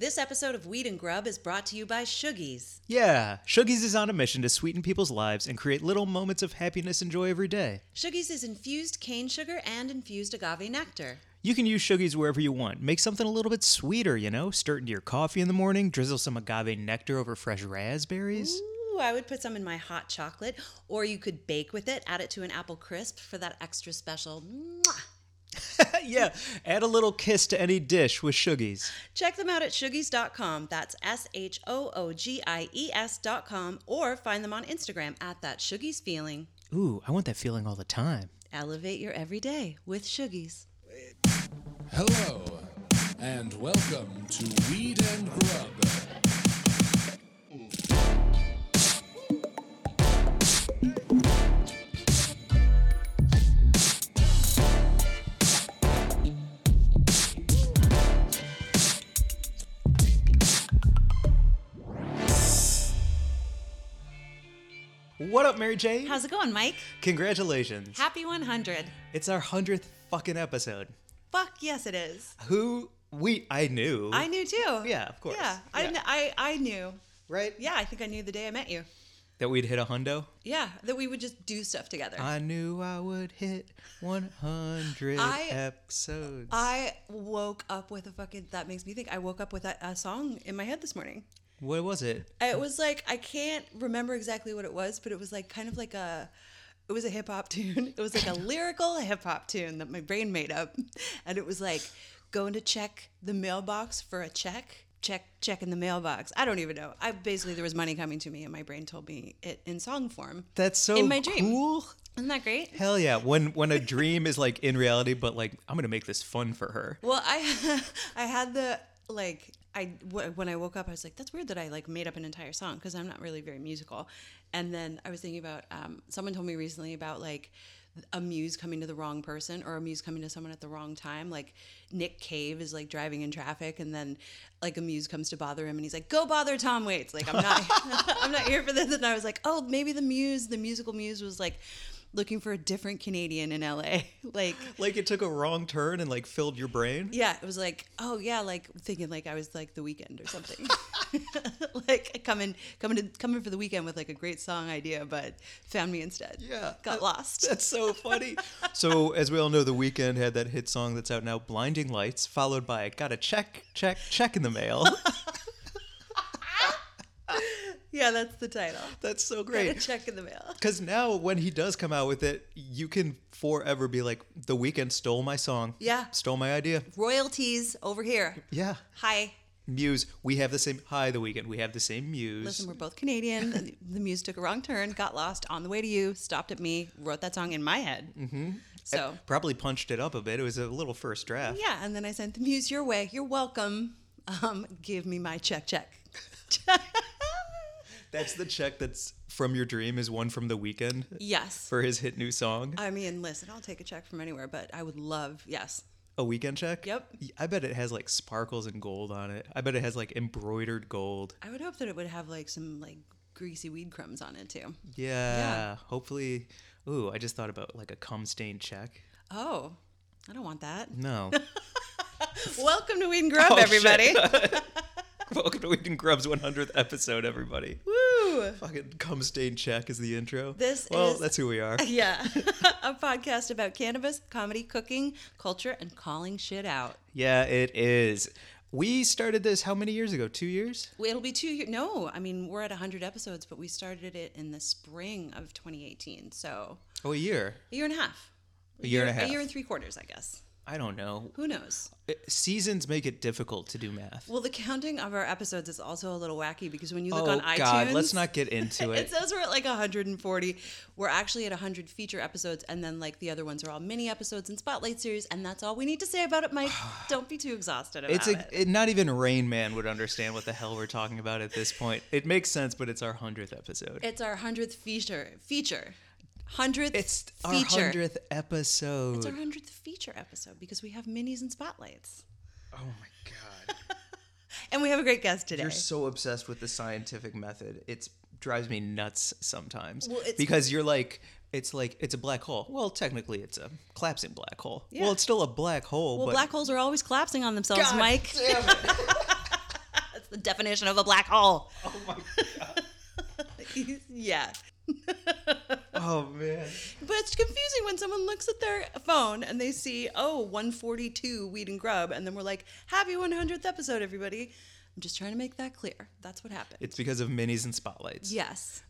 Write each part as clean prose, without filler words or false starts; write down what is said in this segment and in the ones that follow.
This episode of Weed and Grub is brought to you by Shuggies. Yeah, Shuggies is on a mission to sweeten people's lives and create little moments of happiness and joy every day. Shuggies is infused cane sugar and infused agave nectar. You can use Shuggies wherever you want. Make something a little bit sweeter, you know? Stir it into your coffee in the morning, drizzle some agave nectar over fresh raspberries. Ooh, I would put some in my hot chocolate. Or you could bake with it, add it to an apple crisp for that extra special mwah. Yeah, add a little kiss to any dish with Shuggies. Check them out at Shuggies.com. That's SHOOGIES.com. Or find them on Instagram at That Shuggies Feeling. Ooh, I want that feeling all the time. Elevate your everyday with Shuggies. Hello, and welcome to Weed and Grub. What up, Mary Jane? How's it going, Mike? Congratulations. Happy 100. It's our 100th fucking episode. Fuck yes, it is. I knew. I knew too. Yeah, of course. Yeah, I knew. Right? Yeah, I think I knew the day I met you. That we'd hit 100? Yeah, that we would just do stuff together. I knew I would hit 100 episodes. I woke up with a song in my head this morning. What was it? It was like, I can't remember exactly what it was, but it was like kind of like it was a hip hop tune. It was like a lyrical hip hop tune that my brain made up. And it was like, going to check the mailbox for a check in the mailbox. I don't even know. Basically, there was money coming to me and my brain told me it in song form. That's so in my dream. Cool. Isn't that great? Hell yeah. When a dream is like in reality, but like, I'm going to make this fun for her. Well, I had the, like... when I woke up, I was like, that's weird that I like made up an entire song because I'm not really very musical. And then I was thinking about, someone told me recently about like a muse coming to the wrong person or a muse coming to someone at the wrong time. Like Nick Cave is like driving in traffic and then like a muse comes to bother him and he's like, go bother Tom Waits. Like I'm not here for this. And I was like, oh, maybe the musical muse was like, looking for a different Canadian in LA. Like it took a wrong turn and like filled your brain? Yeah, it was like, oh yeah, like thinking like I was like The Weeknd or something. Like coming for The Weeknd with like a great song idea, but found me instead. Yeah. Got lost. That's so funny. So as we all know, The Weeknd had that hit song that's out now, Blinding Lights, followed by Gotta check in the mail. Yeah, that's the title. That's so great. Got a check in the mail. Because now when he does come out with it, you can forever be like, The Weeknd stole my song. Yeah. Stole my idea. Royalties over here. Yeah. Hi. Muse. We have the same. Hi, The Weeknd. We have the same muse. Listen, we're both Canadian. The muse took a wrong turn, got lost on the way to you, stopped at me, wrote that song in my head. Mm-hmm. So. It probably punched it up a bit. It was a little first draft. Yeah, and then I sent the muse your way. You're welcome. Give me my check. That's the check that's from your dream is one from The Weeknd? Yes. For his hit new song? I mean, listen, I'll take a check from anywhere, but I would love, yes. A Weeknd check? Yep. I bet it has like sparkles and gold on it. I bet it has like embroidered gold. I would hope that it would have like some like greasy weed crumbs on it too. Yeah. Hopefully. Ooh, I just thought about like a cum stained check. Oh, I don't want that. No. Welcome to Weed and Grub, everybody. Welcome to Weed and Grub's 100th episode, everybody. Woo! Fucking cum stained check is the intro. That's who we are. Yeah. A podcast about cannabis, comedy, cooking, culture, and calling shit out. Yeah, it is. We started this how many years ago? 2 years? It'll be 2 years. No, I mean, we're at 100 episodes, but we started it in the spring of 2018, so... Oh, a year. A year and a half. A year and 3/4, I guess. I don't know. Who knows? Seasons make it difficult to do math. Well, the counting of our episodes is also a little wacky because when you look on iTunes... Oh, God, let's not get into it. It says we're at like 140. We're actually at 100 feature episodes, and then like the other ones are all mini episodes and spotlight series, and that's all we need to say about it, Mike. Don't be too exhausted about it. Not even Rain Man would understand what the hell we're talking about at this point. It makes sense, but it's our 100th episode. It's our 100th feature. 100th It's feature. Our 100th episode. It's our 100th feature episode because we have minis and spotlights. Oh, my God. And we have a great guest today. You're so obsessed with the scientific method. It drives me nuts sometimes. Well, because you're like, it's a black hole. Well, technically, it's a collapsing black hole. Yeah. Well, it's still a black hole. Well, black holes are always collapsing on themselves, God, Mike. Damn it. definition of a black hole. Oh my God. Yeah. Oh man. But it's confusing when someone looks at their phone and they see, oh, 142 Weed and Grub, and then we're like, happy 100th episode, everybody. I'm just trying to make that clear. That's what happened. It's because of minis and spotlights. Yes.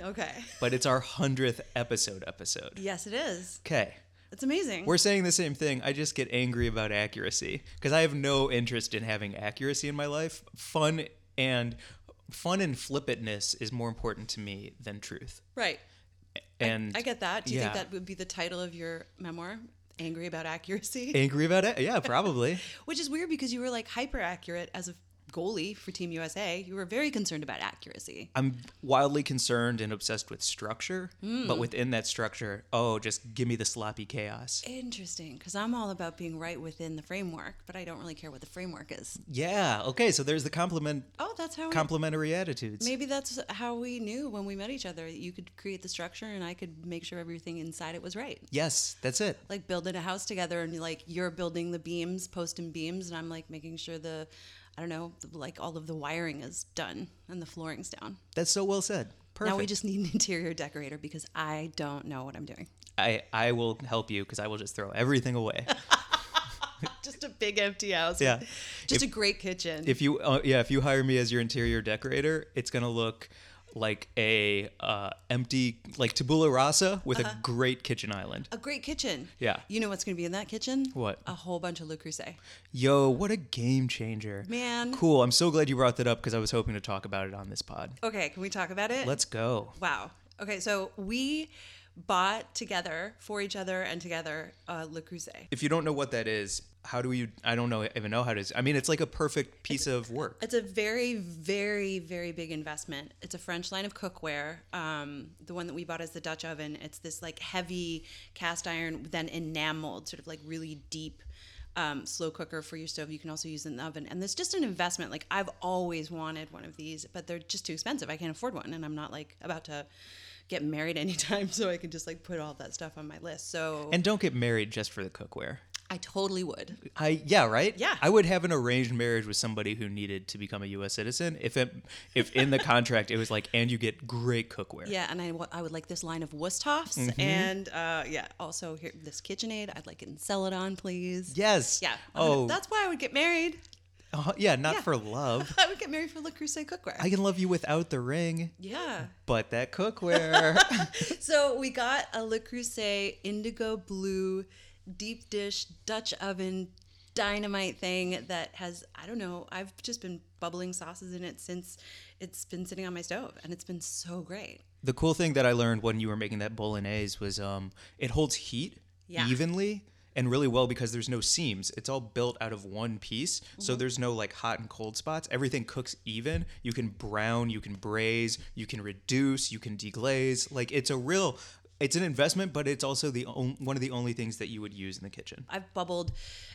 Okay. But it's our 100th episode. Yes, it is. Okay. It's amazing. We're saying the same thing. I just get angry about accuracy because I have no interest in having accuracy in my life. Fun and flippantness is more important to me than truth. Right. And I get that. Do you think that would be the title of your memoir? Angry about accuracy? Angry about it? Yeah, probably. Which is weird because you were like hyper accurate as a goalie for Team USA. You were very concerned about accuracy. I'm wildly concerned and obsessed with structure, but within that structure, just give me the sloppy chaos. Interesting, because I'm all about being right within the framework, but I don't really care what the framework is. Yeah, okay, so there's the complementary attitudes. Maybe that's how we knew when we met each other. You could create the structure and I could make sure everything inside it was right. Yes, that's it. Like building a house together and like you're building the beams, post and beams, and I'm like making sure the... I don't know, like all of the wiring is done and the flooring's down. That's so well said. Perfect. Now we just need an interior decorator because I don't know what I'm doing. I will help you because I will just throw everything away. Just a big empty house. Yeah. Just a great kitchen. If you hire me as your interior decorator, it's going to look like a empty, like tabula rasa with a great kitchen island. A great kitchen. Yeah. You know what's going to be in that kitchen? What? A whole bunch of Le Creuset. Yo, what a game changer. Man. Cool. I'm so glad you brought that up because I was hoping to talk about it on this pod. Okay. Can we talk about it? Let's go. Wow. Okay. So we bought together, for each other and together, Le Creuset. If you don't know what that is, I mean, it's like a perfect piece of work. It's a very, very, very big investment. It's a French line of cookware. The one that we bought is the Dutch oven. It's this like heavy cast iron, then enameled, sort of like really deep slow cooker for your stove. You can also use it in the oven. And it's just an investment. Like I've always wanted one of these, but they're just too expensive. I can't afford one. And I'm not like about to get married anytime. So I can just like put all that stuff on my list. And don't get married just for the cookware. I totally would. Yeah, right? Yeah. I would have an arranged marriage with somebody who needed to become a U.S. citizen if in the contract it was like, and you get great cookware. Yeah, and I would like this line of Wüsthofs, and also here, this KitchenAid. I'd like it in Celadon, please. Yes. Yeah. That's why I would get married. For love. I would get married for Le Creuset cookware. I can love you without the ring. Yeah. But that cookware. So we got a Le Creuset indigo blue deep dish Dutch oven dynamite thing that has, I don't know, I've just been bubbling sauces in it since it's been sitting on my stove, and it's been so great. The cool thing that I learned when you were making that bolognese was it holds heat evenly and really well because there's no seams. It's all built out of one piece, so there's no like hot and cold spots. Everything cooks even. You can brown, you can braise, you can reduce, you can deglaze. Like it's an investment, but it's also one of the only things that you would use in the kitchen. I've bubbled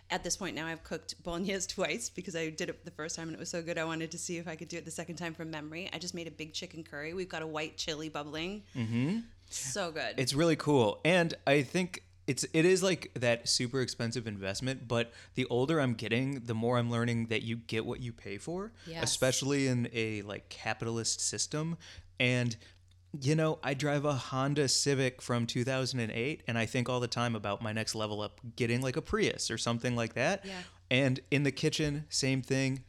at this point now. I've cooked bolognese twice because I did it the first time and it was so good. I wanted to see if I could do it the second time from memory. I just made a big chicken curry. We've got a white chili bubbling. Mm-hmm. So good. It's really cool. And I think it is like that super expensive investment, but the older I'm getting, the more I'm learning that you get what you pay for, especially in a like capitalist system. And you know, I drive a Honda Civic from 2008, and I think all the time about my next level up getting like a Prius or something like that. Yeah. And in the kitchen, same thing.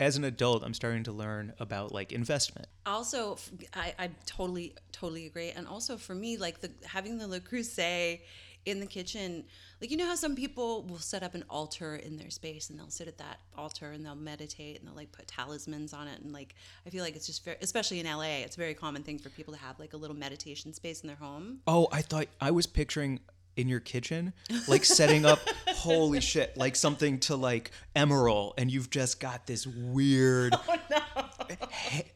As an adult, I'm starting to learn about like investment. Also, I totally, totally agree. And also for me, like having the Le Creuset in the kitchen, like you know how some people will set up an altar in their space and they'll sit at that altar and they'll meditate and they'll like put talismans on it, and like I feel like it's just very, especially in LA, it's a very common thing for people to have like a little meditation space in their home. I was picturing in your kitchen like setting up holy shit, like something to like emerald, and you've just got this weird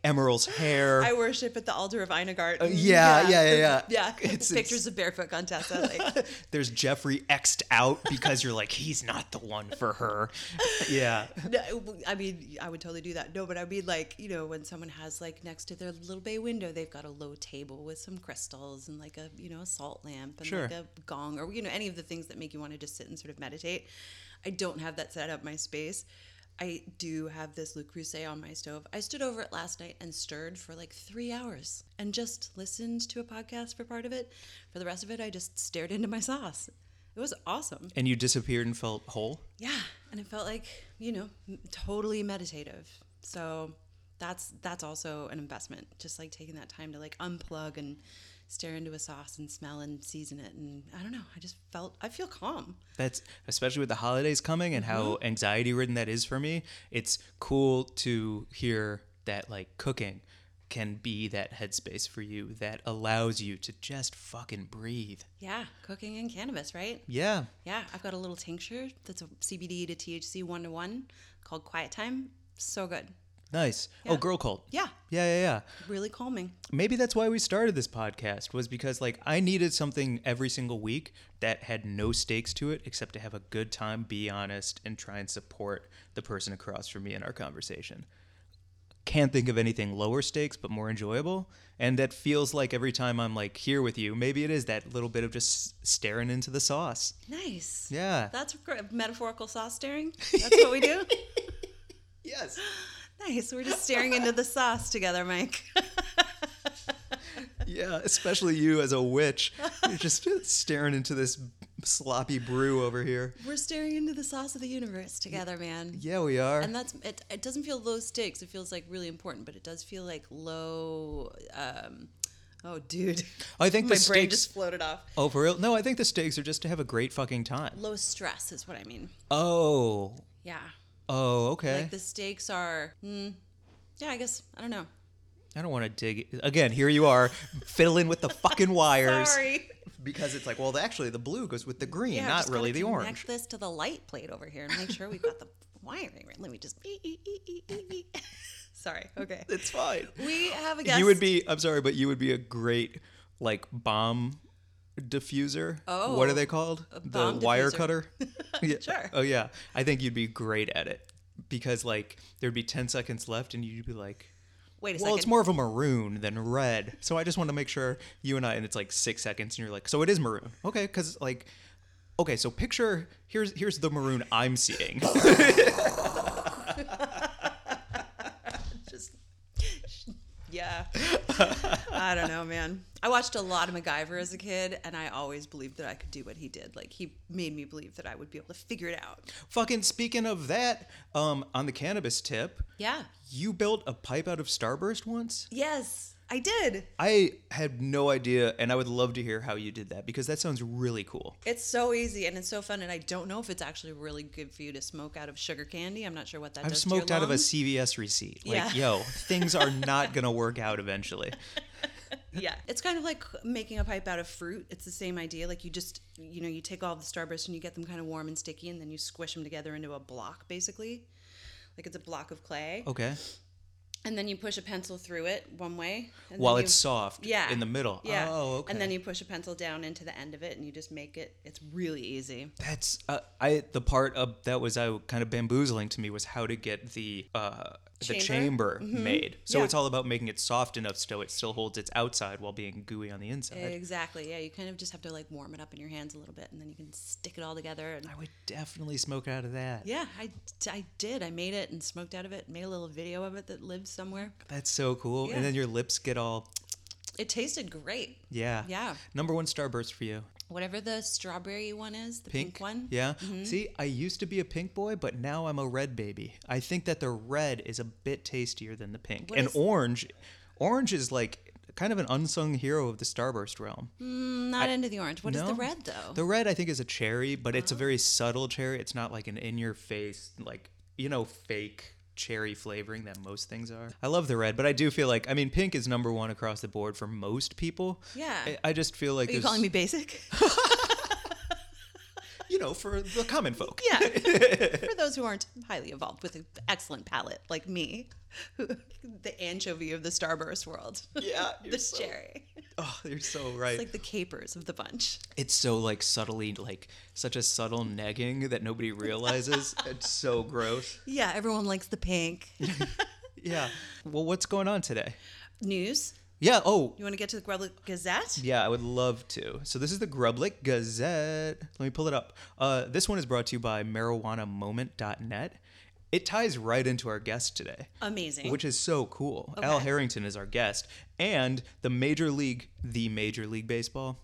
emerald's hair. I worship at the altar of Einegart. Yeah. It's pictures of barefoot Contessa. Like. There's Jeffrey X'd out because you're like, he's not the one for her. Yeah. No, I mean, I would totally do that. No, but I mean like, you know, when someone has like next to their little bay window, they've got a low table with some crystals and like a, you know, a salt lamp and like a gong or, you know, any of the things that make you want to just sit and sort of meditate. I don't have that set up in my space. I do have this Le Creuset on my stove. I stood over it last night and stirred for like 3 hours and just listened to a podcast for part of it. For the rest of it, I just stared into my sauce. It was awesome. And you disappeared and felt whole? Yeah. And it felt like, you know, totally meditative. So that's also an investment, just like taking that time to like unplug and stare into a sauce and smell and season it. And I don't know, I feel calm. That's especially with the holidays coming and how anxiety ridden that is for me. It's cool to hear that like cooking can be that headspace for you that allows you to just fucking breathe. Yeah, cooking and cannabis, right? Yeah. Yeah, I've got a little tincture that's a CBD to THC 1-to-1 called Quiet Time. So good. Nice. Yeah. Oh, girl cult. Yeah. Yeah, yeah, yeah. Really calming. Maybe that's why we started this podcast, was because like I needed something every single week that had no stakes to it except to have a good time, be honest, and try and support the person across from me in our conversation. Can't think of anything lower stakes but more enjoyable, and that feels like every time I'm like here with you, maybe it is that little bit of just staring into the sauce. Nice. Yeah. That's metaphorical sauce staring. That's what we do. Yes. Nice. We're just staring into the sauce together, Mike. Yeah, especially you as a witch. You're just staring into this sloppy brew over here. We're staring into the sauce of the universe together, man. Yeah, we are. And that's it. It doesn't feel low stakes. It feels like really important, but it does feel like low. Oh, dude. I think my brain just floated off. Oh, for real? No, I think the stakes are just to have a great fucking time. Low stress is what I mean. Oh. Yeah. Oh, okay. Like the stakes are, yeah, I guess, I don't know. I don't want to dig. Again, here you are fiddling with the fucking wires. Sorry. Because it's like, well, actually the blue goes with the green, yeah, not really the orange. Connect this to the light plate over here and make sure we've got the wiring right. Let me just. Sorry. Okay. It's fine. We have a guest. You would be a great like bomb diffuser. Oh, what are they called? The wire cutter. Yeah. Sure. Oh yeah, I think you'd be great at it because like there'd be 10 seconds left and you'd be like, wait a second. Well, it's more of a maroon than red, so I just want to make sure you and I. And it's like 6 seconds, and you're like, so it is maroon, okay? Because like, okay, so picture here's the maroon I'm seeing. Yeah. I don't know, man. I watched a lot of MacGyver as a kid, and I always believed that I could do what he did. Like, he made me believe that I would be able to figure it out. Fucking speaking of that, on the cannabis tip. Yeah. You built a pipe out of Starburst once? Yes, I did. I had no idea, and I would love to hear how you did that, because that sounds really cool. It's so easy, and it's so fun, and I don't know if it's actually really good for you to smoke out of sugar candy. I'm not sure what that does to your lungs. I've smoked out of a CVS receipt. Like, yeah. Yo, things are not going to work out eventually. Yeah. It's kind of like making a pipe out of fruit. It's the same idea. Like you just, you know, you take all of the Starburst and you get them kind of warm and sticky and then you squish them together into a block, basically. Like it's a block of clay. Okay. And then you push a pencil through it one way. And while it's soft. Yeah. In the middle. Yeah. Oh, okay. And then you push a pencil down into the end of it and you just make it. It's really easy. That's, kind of bamboozling to me was how to get the chamber made. So it's all about making it soft enough so it still holds its outside while being gooey on the inside. Exactly. Yeah, you kind of just have to like warm it up in your hands a little bit and then you can stick it all together. And I would definitely smoke out of that. Yeah, I did. I made it and smoked out of it, made a little video of it that lives somewhere. That's so cool. Yeah. And then your lips get all... It tasted great. Yeah. Yeah. Number one Starburst for you. Whatever the strawberry one is, the pink one. Yeah. Mm-hmm. See, I used to be a pink boy, but now I'm a red baby. I think that the red is a bit tastier than the pink. Orange is like kind of an unsung hero of the Starburst realm. Not into the orange. What is the red, though? The red, I think, is a cherry, but it's a very subtle cherry. It's not like an in-your-face, like, you know, fake cherry flavoring that most things are. I love the red, but I do feel like, I mean, pink is number one across the board for most people. Yeah. I just feel like... Are you calling me basic? You know, for the common folk. Yeah. For those who aren't highly evolved with an excellent palate, like me, the anchovy of the Starburst world. Yeah. Cherry. Oh, you're so right. It's like the capers of the bunch. It's so like subtly, like such a subtle negging that nobody realizes. It's so gross. Yeah. Everyone likes the pink. Yeah. Well, what's going on today? News. Yeah. Oh. You want to get to the Grublik Gazette? Yeah, I would love to. So this is the Grublik Gazette. Let me pull it up. This one is brought to you by MarijuanaMoment.net. It ties right into our guest today. Amazing. Which is so cool. Okay. Al Harrington is our guest. And the Major League Baseball.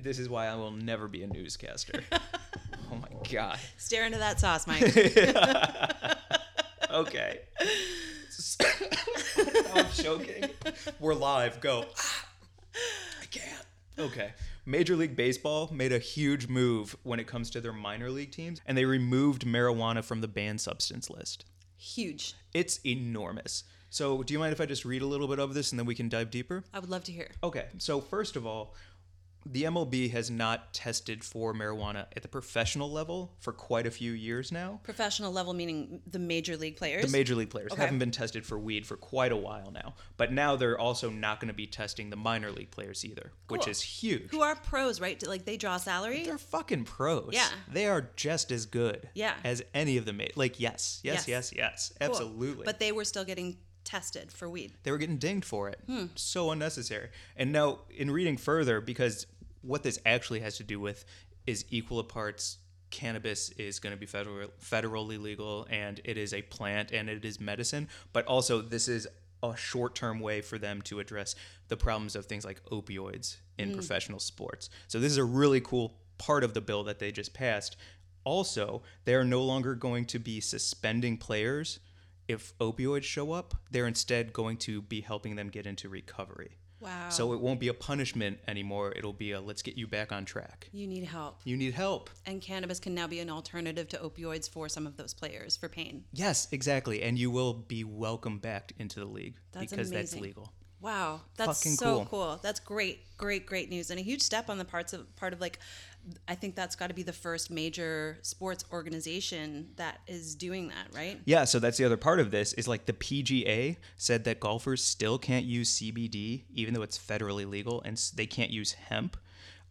This is why I will never be a newscaster. Oh my God. Stare into that sauce, Mike. Okay. I'm joking. We're live. Go. I can't. Okay. Major League Baseball made a huge move when it comes to their minor league teams, and they removed marijuana from the banned substance list. Huge. It's enormous. So do you mind if I just read a little bit of this and then we can dive deeper? I would love to hear. Okay. So first of all, the MLB has not tested for marijuana at the professional level for quite a few years now. Professional level meaning the major league players? The major league players. Okay. Haven't been tested for weed for quite a while now. But now they're also not going to be testing the minor league players either, cool. which is huge. Who are pros, right? Like, they draw salary? They're fucking pros. Yeah. They are just as good yeah. as any of the Like, yes. Cool. Absolutely. But they were still getting tested for weed. They were getting dinged for it. So unnecessary. And now, in reading further, because what this actually has to do with is equal parts cannabis is going to be federally legal, and it is a plant and it is medicine, but also this is a short-term way for them to address the problems of things like opioids in professional sports. So this is a really cool part of the bill that they just passed. Also, they are no longer going to be suspending players if opioids show up. They're instead going to be helping them get into recovery. Wow. So it won't be a punishment anymore. It'll be a, let's get you back on track. You need help. You need help. And cannabis can now be an alternative to opioids for some of those players for pain. Yes, exactly. And you will be welcome back into the league. That's because amazing. That's legal. Wow. That's fucking so cool. That's great news. And a huge step on the part of like, I think that's got to be the first major sports organization that is doing that, right? Yeah, so that's the other part of this, is like the PGA said that golfers still can't use CBD, even though it's federally legal, and they can't use hemp.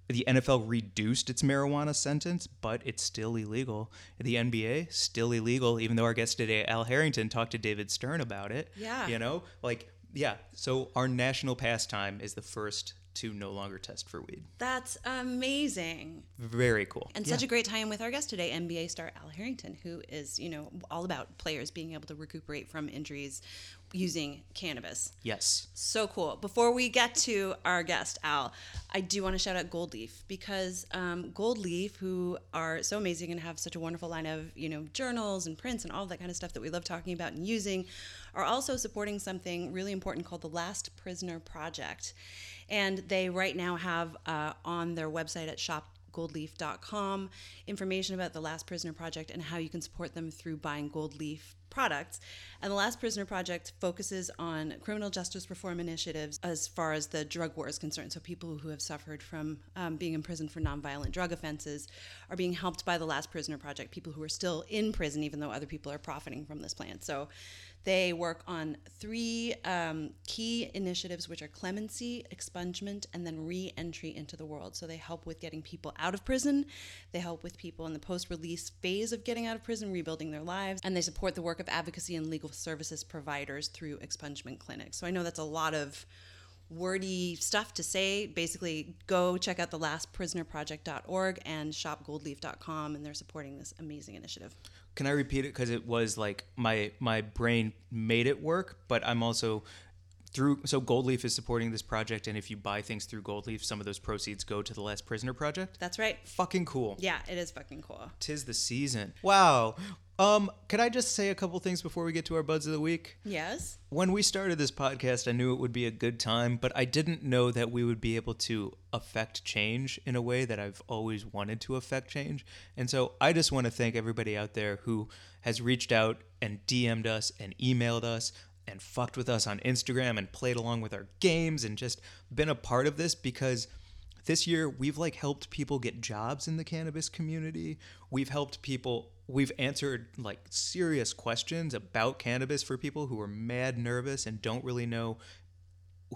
The NFL reduced its marijuana sentence, but it's still illegal. The NBA, still illegal, even though our guest today, Al Harrington, talked to David Stern about it. Yeah. You know, like, yeah, so our national pastime is the first to no longer test for weed. That's amazing. Very cool. And such a great time with our guest today, NBA star Al Harrington, who is, you know, all about players being able to recuperate from injuries using cannabis. Yes. So cool. Before we get to our guest, Al, I do want to shout out Goldleaf, because Goldleaf, who are so amazing and have such a wonderful line of, you know, journals and prints and all that kind of stuff that we love talking about and using, are also supporting something really important called The Last Prisoner Project. And they right now have on their website at shopgoldleaf.com information about the Last Prisoner Project and how you can support them through buying Goldleaf products. And the Last Prisoner Project focuses on criminal justice reform initiatives as far as the drug war is concerned. So people who have suffered from being imprisoned for nonviolent drug offenses are being helped by the Last Prisoner Project, people who are still in prison even though other people are profiting from this plan. So they work on three key initiatives, which are clemency, expungement, and then re-entry into the world. So they help with getting people out of prison. They help with people in the post-release phase of getting out of prison, rebuilding their lives. And they support the work of advocacy and legal services providers through expungement clinics. So I know that's a lot of wordy stuff to say. Basically, go check out thelastprisonerproject.org and shopgoldleaf.com, and they're supporting this amazing initiative. Can I repeat it? Because it was like my brain made it work, but I'm also through. So Goldleaf is supporting this project, and if you buy things through Goldleaf, some of those proceeds go to the Last Prisoner Project. That's right. Fucking cool. Yeah, it is fucking cool. Tis the season. Wow. Can I just say a couple things before we get to our buds of the week? Yes. When we started this podcast, I knew it would be a good time, but I didn't know that we would be able to affect change in a way that I've always wanted to affect change. And so I just want to thank everybody out there who has reached out and DM'd us and emailed us and fucked with us on Instagram and played along with our games and just been a part of this, because this year, we've like helped people get jobs in the cannabis community. We've helped people, we've answered like serious questions about cannabis for people who are mad nervous and don't really know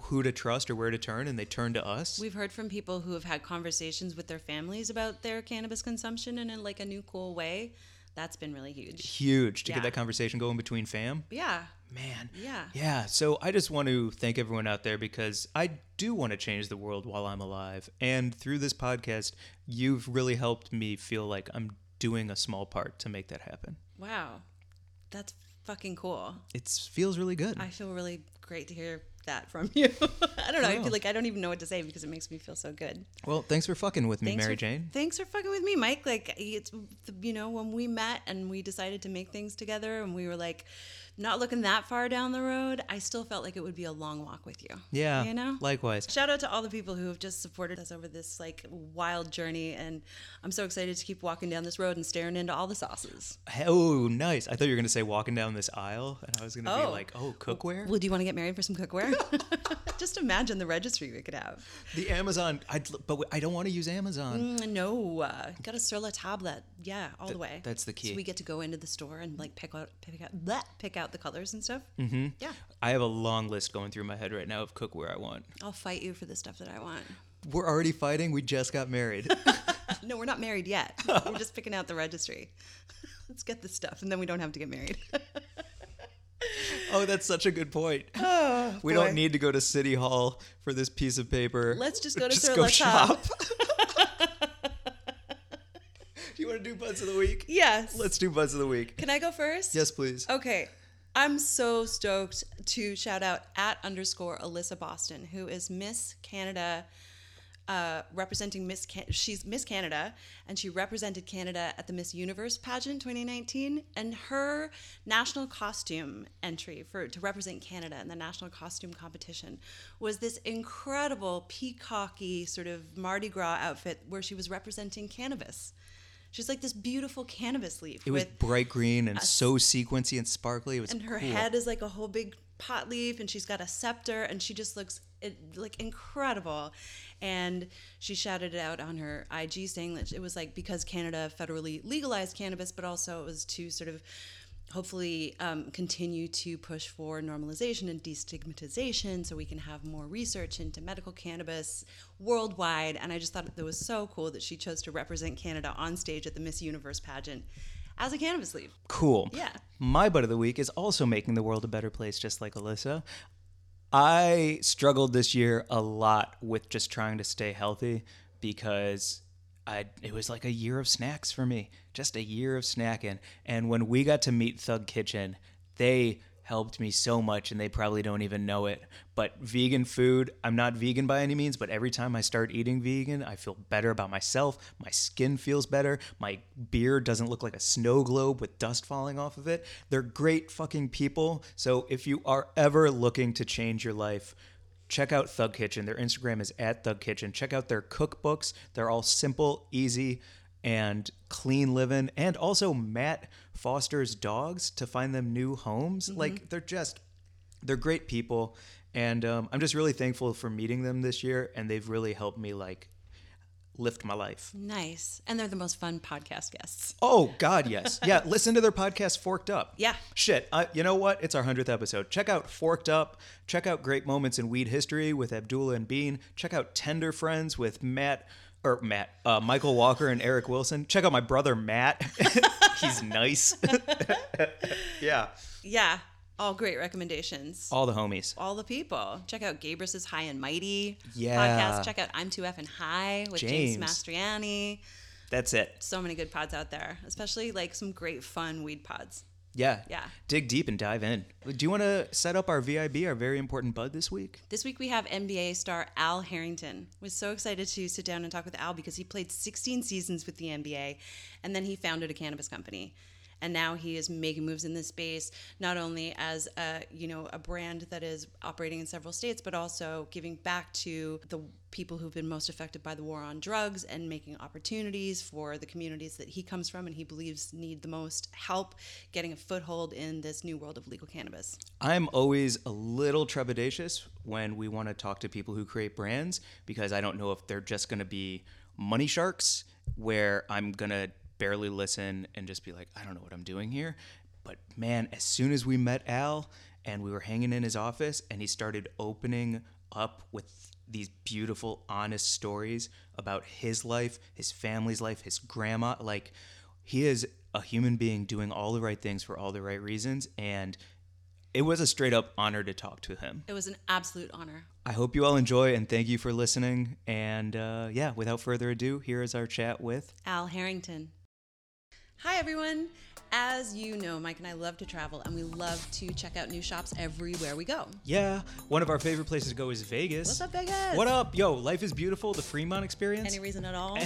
who to trust or where to turn, and they turn to us. We've heard from people who have had conversations with their families about their cannabis consumption and in like a new cool way. That's been really huge. Huge to get that conversation going between fam. Yeah. Man. Yeah. Yeah. So I just want to thank everyone out there, because I do want to change the world while I'm alive. And through this podcast, you've really helped me feel like I'm doing a small part to make that happen. Wow. That's fucking cool. It feels really good. I feel really great to hear that from you. I don't know. I feel like I don't even know what to say because it makes me feel so good. Well, thanks for fucking with me, Mary Jane. Thanks for fucking with me, Mike. Like, it's, you know, when we met and we decided to make things together and we were like not looking that far down the road, I still felt like it would be a long walk with you. Yeah. You know? Likewise. Shout out to all the people who have just supported us over this like wild journey, and I'm so excited to keep walking down this road and staring into all the sauces. Oh, nice. I thought you were going to say walking down this aisle and I was going to be like, oh, cookware? Well, do you want to get married for some cookware? Just imagine the registry we could have. The Amazon, but I don't want to use Amazon. No, got a sur la table. Yeah, all the way. That's the key. So we get to go into the store and like pick out the colors and stuff. Mm-hmm. Yeah. I have a long list going through my head right now of cookware I want. I'll fight you for the stuff that I want. We're already fighting. We just got married. No, we're not married yet. We're just picking out the registry. Let's get the stuff, and then we don't have to get married. Oh, that's such a good point. Oh, we don't need to go to City Hall for this piece of paper. Let's just go to Sur La Table. Do you want to do Buzz of the Week? Yes. Let's do Buzz of the Week. Can I go first? Yes, please. Okay. I'm so stoked to shout out @ Alyssa Boston, who is Miss Canada, representing she's Miss Canada, and she represented Canada at the Miss Universe pageant 2019, and her national costume entry to represent Canada in the national costume competition was this incredible peacocky sort of Mardi Gras outfit where she was representing cannabis. She's like this beautiful cannabis leaf. It was bright green and so sequency and sparkly. It was and her cool. Head is like a whole big pot leaf, and she's got a scepter, and she just looks like incredible. And she shouted it out on her IG saying that it was like because Canada federally legalized cannabis, but also it was to sort of hopefully continue to push for normalization and destigmatization so we can have more research into medical cannabis worldwide. And I just thought that was so cool that she chose to represent Canada on stage at the Miss Universe pageant as a cannabis leaf. Cool. Yeah. My Bud of the Week is also making the world a better place, just like Alyssa. I struggled this year a lot with just trying to stay healthy because it was like a year of snacks for me, just a year of snacking. And when we got to meet Thug Kitchen, they helped me so much, and they probably don't even know it. But vegan food, I'm not vegan by any means, but every time I start eating vegan, I feel better about myself. My skin feels better. My beard doesn't look like a snow globe with dust falling off of it. They're great fucking people. So if you are ever looking to change your life, check out Thug Kitchen. Their Instagram is @ThugKitchen. Check out their cookbooks. They're all simple, easy, and clean living. And also Matt Foster's dogs to find them new homes. Mm-hmm. Like, they're great people. And I'm just really thankful for meeting them this year. And they've really helped me, like, lift my life. Nice. And they're the most fun podcast guests. Oh, God, yes. Yeah, listen to their podcast, Forked Up. Yeah. Shit. You know what? It's our 100th episode. Check out Forked Up. Check out Great Moments in Weed History with Abdullah and Bean. Check out Tender Friends with Michael Walker and Eric Wilson. Check out my brother, Matt. He's nice. Yeah. Yeah. All great recommendations. All the homies. All the people. Check out Gabrus's High and Mighty podcast. Check out I'm 2F'n and High with James Mastriani. That's it. So many good pods out there, especially like some great fun weed pods. Yeah. Yeah. Dig deep and dive in. Do you want to set up our VIB, our very important bud this week? This week we have NBA star Al Harrington. Was so excited to sit down and talk with Al because he played 16 seasons with the NBA, and then he founded a cannabis company. And now he is making moves in this space, not only as a brand that is operating in several states, but also giving back to the people who've been most affected by the war on drugs and making opportunities for the communities that he comes from and he believes need the most help getting a foothold in this new world of legal cannabis. I'm always a little trepidatious when we want to talk to people who create brands because I don't know if they're just going to be money sharks where I'm going to barely listen and just be like, I don't know what I'm doing here. But man, as soon as we met Al and we were hanging in his office and he started opening up with these beautiful, honest stories about his life, his family's life, his grandma, like he is a human being doing all the right things for all the right reasons. And it was a straight up honor to talk to him. It was an absolute honor. I hope you all enjoy and thank you for listening. And without further ado, here is our chat with Al Harrington. Hi everyone! As you know, Mike and I love to travel and we love to check out new shops everywhere we go. Yeah, one of our favorite places to go is Vegas. What's up, Vegas? What up? Yo, life is beautiful, the Fremont experience. Any reason at all?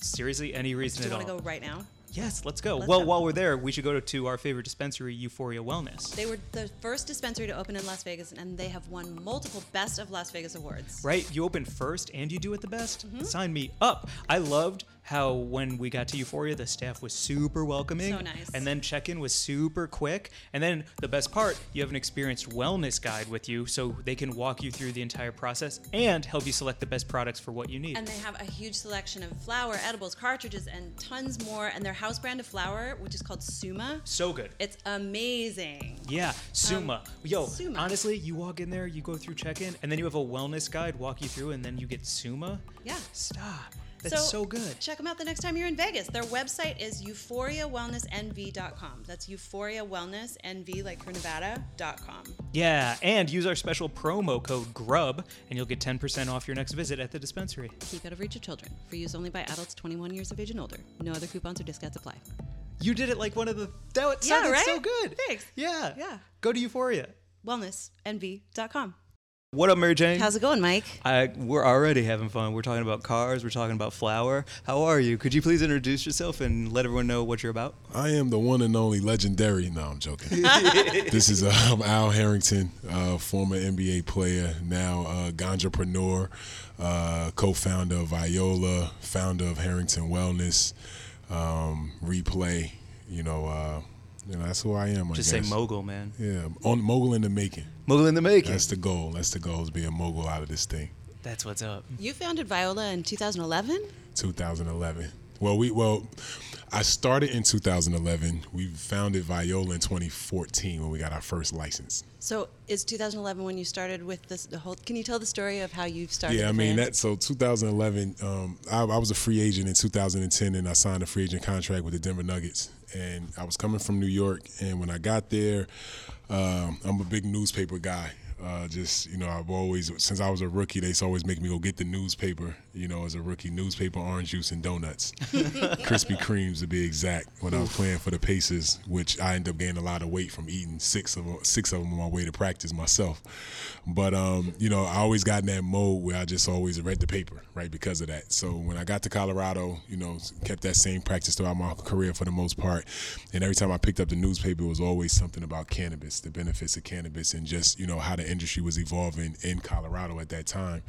Seriously, any reason at all. Do you want to go right now? Yes, let's go. Well, while we're there, we should go to our favorite dispensary, Euphoria Wellness. They were the first dispensary to open in Las Vegas, and they have won multiple Best of Las Vegas awards. Right? You open first, and you do it the best? Mm-hmm. Sign me up. I loved how when we got to Euphoria, the staff was super welcoming. So nice. And then check-in was super quick. And then the best part, you have an experienced wellness guide with you, so they can walk you through the entire process and help you select the best products for what you need. And they have a huge selection of flower, edibles, cartridges, and tons more, and they're house brand of flower, which is called Suma. So good. It's amazing. Yeah, Suma. Suma. Honestly, you walk in there, you go through check-in, and then you have a wellness guide walk you through, and then you get Suma. Yeah. Stop. That's so good. Check them out the next time you're in Vegas. Their website is euphoriawellnessnv.com. That's euphoriawellnessnv, like for Nevada.com. Yeah, and use our special promo code GRUB, and you'll get 10% off your next visit at the dispensary. Keep out of reach of children. For use only by adults 21 years of age and older. No other coupons or discounts apply. You did it like one of the... That sounded so good. Thanks. Yeah. Go to Euphoria. Wellnessnv.com. What up, Mary Jane? How's it going, Mike? We're already having fun. We're talking about cars. We're talking about flour. How are you? Could you please introduce yourself and let everyone know what you're about? I am the one and only legendary. No, I'm joking. This is Al Harrington, former NBA player, now ganjapreneur, co-founder of Viola, founder of Harrington Wellness, Replay, that's who I am. I guess. Say mogul, man. Yeah, mogul in the making. Mogul in the making. That's the goal. Is being a mogul out of this thing. That's what's up. You founded Viola in 2011? 2011. Well, I started in 2011. We founded Viola in 2014 when we got our first license. So is 2011 when you started with this? Can you tell the story of how you started? Yeah, I mean, so 2011, I was a free agent in 2010, and I signed a free agent contract with the Denver Nuggets. And I was coming from New York, and when I got there, I'm a big newspaper guy. I've always, since I was a rookie, they used to always make me go get the newspaper, as a rookie, newspaper, orange juice, and donuts. Krispy Kremes, to be exact, when I was playing for the Pacers, which I ended up gaining a lot of weight from eating six of them on my way to practice myself. But, I always got in that mode where I just always read the paper, right, because of that. So when I got to Colorado, kept that same practice throughout my career for the most part. And every time I picked up the newspaper, it was always something about cannabis, the benefits of cannabis, and just, how to industry was evolving in Colorado at that time.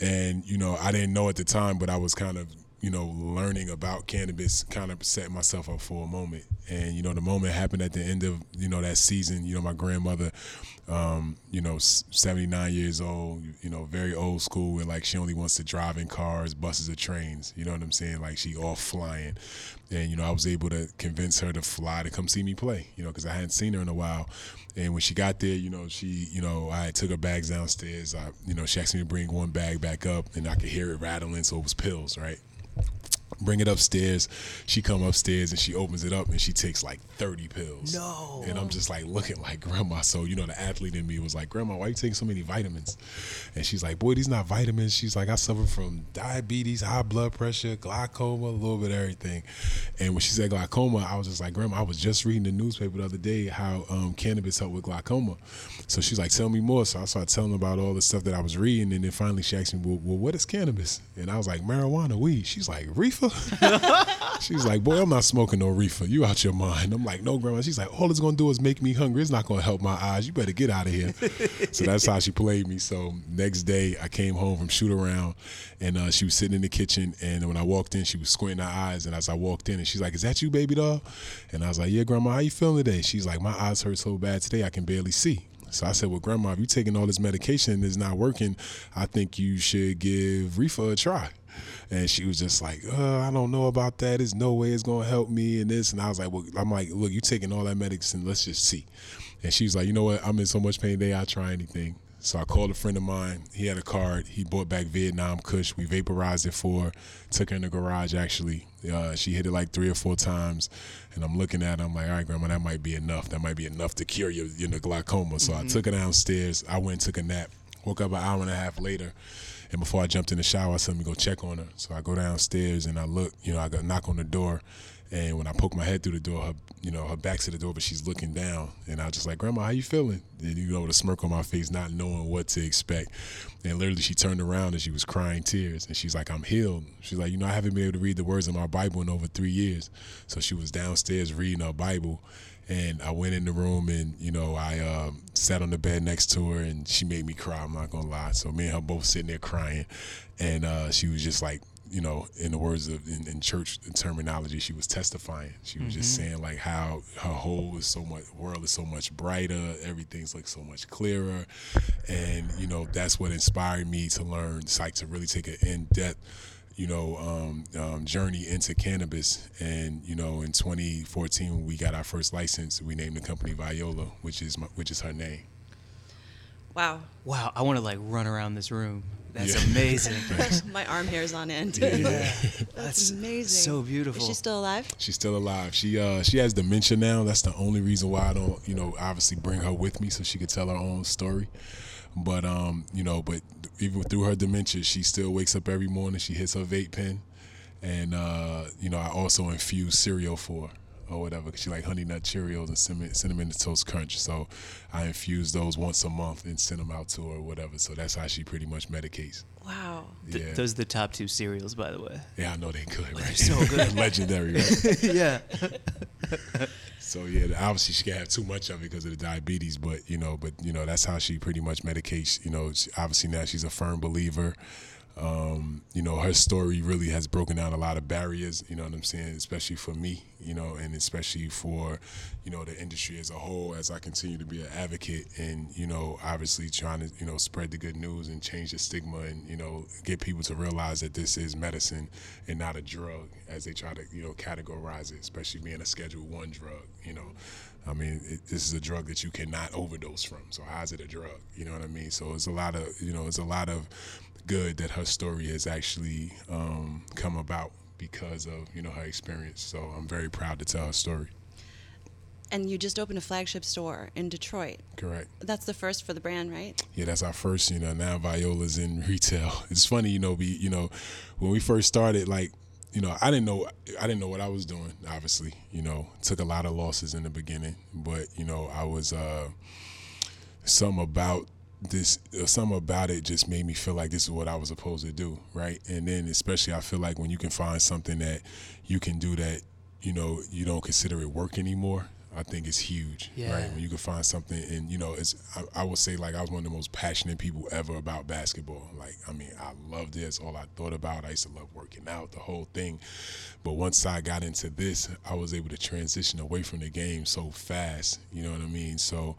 And, I didn't know at the time, but I was kind of, learning about cannabis, kind of set myself up for a moment. And, the moment happened at the end of, that season. My grandmother, 79 years old, very old school. And like, she only wants to drive in cars, buses, or trains. You know what I'm saying? Like, she off flying. And, I was able to convince her to fly to come see me play, because I hadn't seen her in a while. And when she got there, I took her bags downstairs. She asked me to bring one bag back up, and I could hear it rattling. So it was pills, right? Bring it upstairs. She come upstairs and she opens it up and she takes like 30 pills. No. And I'm just like looking like, Grandma. So, the athlete in me was like, Grandma, why are you taking so many vitamins? And she's like, boy, these not vitamins. She's like, I suffer from diabetes, high blood pressure, glaucoma, a little bit of everything. And when she said glaucoma, I was just like, Grandma, I was just reading the newspaper the other day how cannabis helped with glaucoma. So she's like, tell me more. So I started telling her about all the stuff that I was reading. And then finally she asked me, well, what is cannabis? And I was like, marijuana, weed. She's like, reefer? She's like, boy, I'm not smoking no reefer. You out your mind. I'm like, no, Grandma. She's like, all it's going to do is make me hungry. It's not going to help my eyes. You better get out of here. So that's how she played me. So next day I came home from shoot around, and she was sitting in the kitchen, and when I walked in, she was squinting her eyes, and as I walked in, and she's like, is that you, baby doll? And I was like, yeah, Grandma, how you feeling today? She's like, my eyes hurt so bad today I can barely see. So I said, well, Grandma, if you're taking all this medication and it's not working, I think you should give reefer a try. And she was just like, I don't know about that. There's no way it's going to help me and this. And I was like, well, I'm like, look, you taking all that medicine. Let's just see. And she was like, you know what? I'm in so much pain today, I'll try anything. So I called a friend of mine. He had a card. He bought back Vietnam Kush. We vaporized it for her, took her in the garage, actually. She hit it like 3 or 4 times. And I'm looking at her. I'm like, all right, Grandma, that might be enough. That might be enough to cure your glaucoma. So I took her downstairs. I went and took a nap. Woke up an hour and a half later. And before I jumped in the shower, I said, let me go check on her. So I go downstairs and I look, I got a knock on the door. And when I poke my head through the door, her back's to the door, but she's looking down. And I was just like, Grandma, how you feeling? And with a smirk on my face, not knowing what to expect. And literally she turned around and she was crying tears. And she's like, I'm healed. She's like, I haven't been able to read the words of my Bible in over 3 years. So she was downstairs reading her Bible. And I went in the room and, I sat on the bed next to her and she made me cry. I'm not going to lie. So me and her both sitting there crying. And she was just like, in the words of in church terminology, she was testifying. She was just saying like how her whole world is so much brighter. Everything's like so much clearer. And, that's what inspired me to learn, to really take an in-depth journey into cannabis. And in 2014 when we got our first license, we named the company Viola, which is her name. Wow I want to run around this room. That's amazing. My arm hair's on end. Yeah. That's amazing. So beautiful. Is she still alive? She's still alive. She has dementia now. That's the only reason why I don't obviously bring her with me, so she could tell her own story. But, but even through her dementia, she still wakes up every morning. She hits her vape pen. And, I also infuse cereal for her or whatever, because she likes Honey Nut Cheerios and Cinnamon Toast Crunch. So I infuse those once a month and send them out to her or whatever. So that's how she pretty much medicates. Wow. Yeah. Those are the top two cereals, by the way. Yeah, I know they're good, right? They're so good. Legendary, right? Yeah. So, obviously she can't have too much of it because of the diabetes, but that's how she pretty much medicates. Obviously now she's a firm believer. Her story really has broken down a lot of barriers, you know what I'm saying, especially for me, and especially for, the industry as a whole, as I continue to be an advocate and, obviously trying to, spread the good news and change the stigma and, get people to realize that this is medicine and not a drug as they try to, categorize it, especially being a Schedule 1 drug, I mean, this is a drug that you cannot overdose from. So how is it a drug? You know what I mean? So it's a lot of, it's a lot of good that her story has actually come about because of, her experience. So I'm very proud to tell her story. And you just opened a flagship store in Detroit. Correct. That's the first for the brand, right? Yeah, that's our first, now Viola's in retail. It's funny, when we first started, I didn't know what I was doing, obviously, took a lot of losses in the beginning, but, I was, something about it just made me feel like this is what I was supposed to do, right? And then especially I feel like when you can find something that you can do that, you don't consider it work anymore, I think it's huge, right? When you can find something and, I would say I was one of the most passionate people ever about basketball. I loved it. It's all I thought about. I used to love working out, the whole thing. But once I got into this, I was able to transition away from the game so fast, you know what I mean? So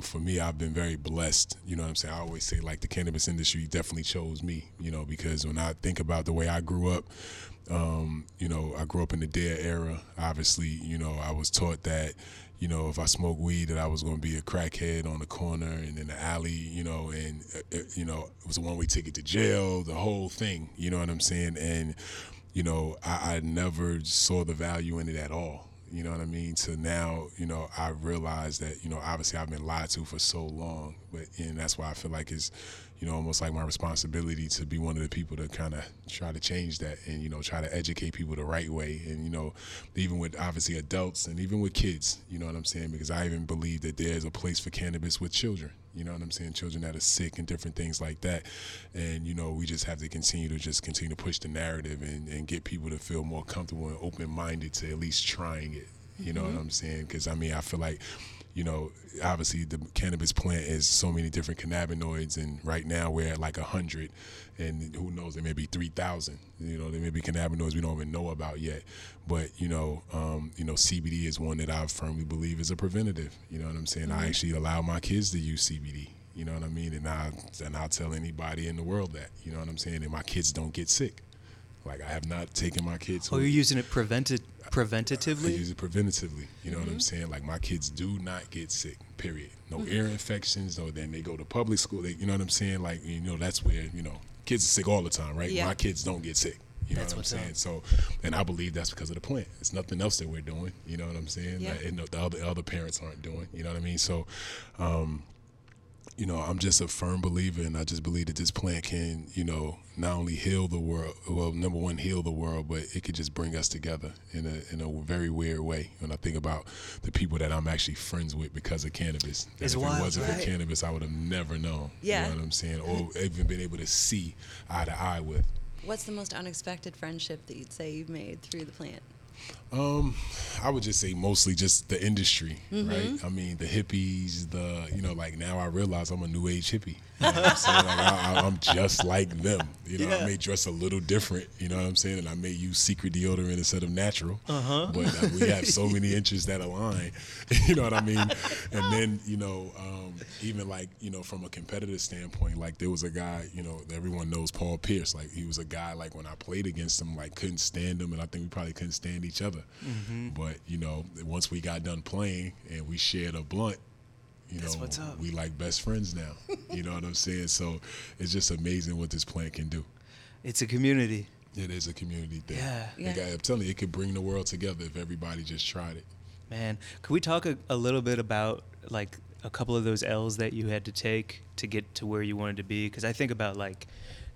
for me, I've been very blessed, you know what I'm saying? I always say the cannabis industry definitely chose me, because when I think about the way I grew up, I grew up in the Dare era. Obviously, I was taught that, if I smoked weed, that I was going to be a crackhead on the corner and in the alley, and, it was a one-way ticket to jail, the whole thing, you know what I'm saying? And, I never saw the value in it at all. You know what I mean? So now, I realize that, obviously I've been lied to for so long, and that's why I feel like it's, almost like my responsibility to be one of the people to kind of try to change that and, try to educate people the right way. And, even with obviously adults and even with kids, you know what I'm saying? Because I even believe that there's a place for cannabis with children, you know what I'm saying? Children that are sick and different things like that. And, we just have to continue to push the narrative and get people to feel more comfortable and open-minded to at least trying it, you know what I'm saying? Because, I feel like, obviously the cannabis plant is so many different cannabinoids, and right now we're at 100, and who knows, there may be 3,000. There may be cannabinoids we don't even know about yet. But CBD is one that I firmly believe is a preventative. You know what I'm saying? I actually allow my kids to use CBD. You know what I mean? And I'll tell anybody in the world that. You know what I'm saying? And my kids don't get sick. I have not taken my kids. Oh, you're using it preventatively? I use it preventatively. You know what I'm saying? My kids do not get sick, period. No ear infections, or then they go to public school. You know what I'm saying? That's where, kids are sick all the time, right? Yeah. My kids don't get sick. You know what I'm saying? So, and I believe that's because of the plant. It's nothing else that we're doing. You know what I'm saying? Yeah. And the other parents aren't doing. You know what I mean? So, you know, I'm just a firm believer, and I just believe that this plant can, you know, not only heal the world, well, number one, heal the world, but it could just bring us together in a very weird way. When I think about the people that I'm actually friends with because of cannabis, that if wild, it wasn't right? for cannabis, I would have never known. Yeah. You know what I'm saying? Or even been able to see eye to eye with. What's the most unexpected friendship that you'd say you've made through the plant? I would just say mostly just the industry, mm-hmm. right? I mean, the hippies, like now I realize I'm a new age hippie. You know what I'm saying? Like I'm just like them. You know, yeah. I may dress a little different, you know what I'm saying? And I may use secret deodorant instead of natural. Uh-huh. But we have so many interests that align, you know what I mean? And then, you know, even like, you know, from a competitive standpoint, like there was a guy, you know, everyone knows Paul Pierce. Like he was a guy, like when I played against him, like couldn't stand him. And I think we probably couldn't stand each other. Mm-hmm. But, you know, once we got done playing and we shared a blunt, you know, we like best friends now. You know what I'm saying? So it's just amazing what this plant can do. It's a community. It is a community thing. Yeah. Yeah. Like I'm telling you, it could bring the world together if everybody just tried it. Man, could we talk a little bit about like a couple of those L's that you had to take to get to where you wanted to be? Because I think about like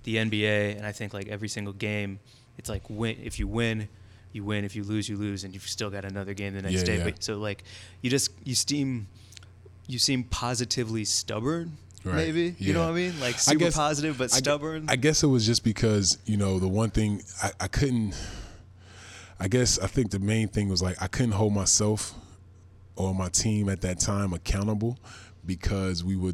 the NBA, and I think like every single game, it's like if you win, you win. If you lose, you lose, and you've still got another game the next day. Yeah. But so like you seem positively stubborn, right. Maybe. Yeah. You know what I mean? Like super positive, but stubborn. I guess it was just because, you know, the one thing I think the main thing was like I couldn't hold myself or my team at that time accountable because we were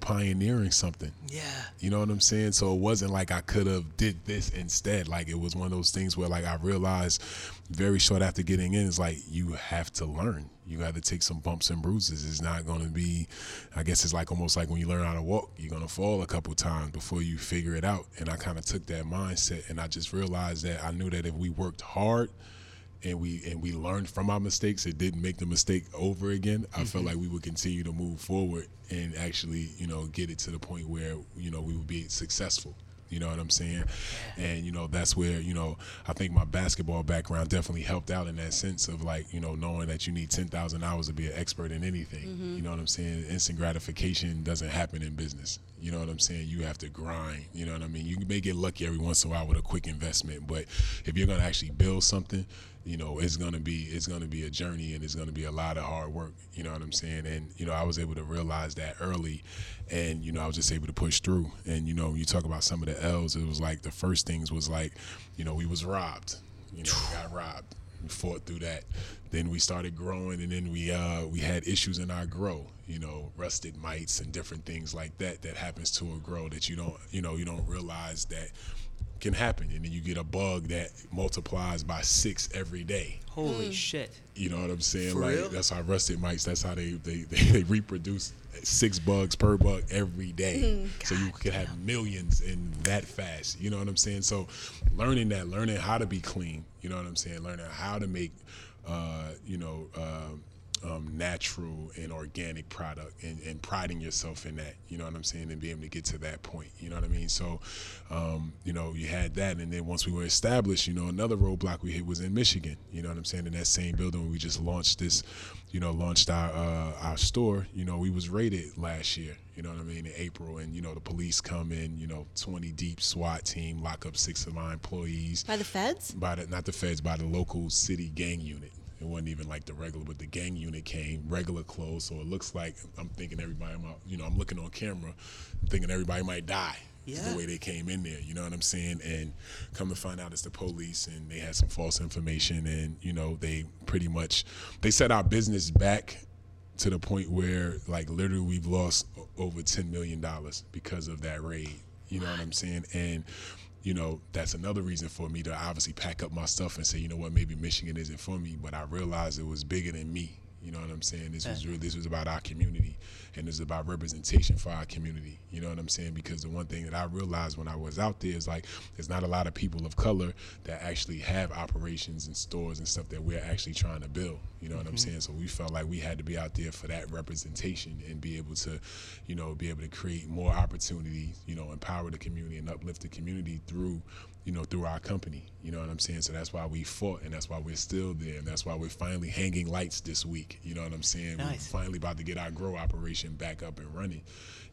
pioneering something. Yeah. You know what I'm saying? So it wasn't like I could have did this instead. Like it was one of those things where like I realized very short after getting in, it's like you have to learn. You got to take some bumps and bruises. It's not going to be, I guess it's like almost like when you learn how to walk, you're going to fall a couple times before you figure it out. And I kind of took that mindset, and I just realized that I knew that if we worked hard and we learned from our mistakes, it didn't make the mistake over again, I mm-hmm. felt like we would continue to move forward and actually, you know, get it to the point where, you know, we would be successful. You know what I'm saying? And, you know, that's where, you know, I think my basketball background definitely helped out in that sense of like, you know, knowing that you need 10,000 hours to be an expert in anything. Mm-hmm. You know what I'm saying? Instant gratification doesn't happen in business. You know what I'm saying? You have to grind. You know what I mean? You may get lucky every once in a while with a quick investment, but if you're going to actually build something, you know, it's going to be a journey, and it's going to be a lot of hard work. You know what I'm saying? And, you know, I was able to realize that early, and, you know, I was just able to push through. And, you know, when you talk about some of the L's, it was like the first things was like, you know, we was robbed, you know, we got robbed. We fought through that. Then we started growing, and then we had issues in our grow, you know, rusted mites and different things like that happens to a grow that you don't realize that can happen. And then you get a bug that multiplies by 6 every day. Holy shit. You know what I'm saying? For like real? That's how rusted mites, that's how they reproduce, 6 bugs per bug every day. So you could have millions in that fast. You know what I'm saying? So learning how to be clean, you know what I'm saying? Learning how to make natural and organic product, and priding yourself in that, you know what I'm saying, and being able to get to that point, you know what I mean? So, you know, you had that, and then once we were established, you know, another roadblock we hit was in Michigan, you know what I'm saying, in that same building where we just launched our store, you know, we was raided last year, you know what I mean, in April, and, you know, the police come in, you know, 20 deep SWAT team, lock up 6 of my employees. By the feds? Not the feds, by the local city gang unit. It wasn't even like the regular, but the gang unit came, regular clothes. So it looks like I'm thinking everybody, you know, I'm looking on camera, thinking everybody might die. Yeah. The way they came in there, you know what I'm saying? And come to find out it's the police, and they had some false information, and, you know, they set our business back to the point where, like, literally we've lost over $10 million because of that raid. You know what I'm saying? And, you know, that's another reason for me to obviously pack up my stuff and say, you know what, maybe Michigan isn't for me, but I realized it was bigger than me. You know what I'm saying? This was about our community, and this is about representation for our community. You know what I'm saying? Because the one thing that I realized when I was out there is like, there's not a lot of people of color that actually have operations and stores and stuff that we're actually trying to build. You know mm-hmm. what I'm saying? So we felt like we had to be out there for that representation and be able to, you know, create more opportunity, you know, empower the community and uplift the community through our company. You know what I'm saying? So that's why we fought, and that's why we're still there, and that's why we're finally hanging lights this week. week. You know what I'm saying? Nice. We're finally about to get our grow operation back up and running,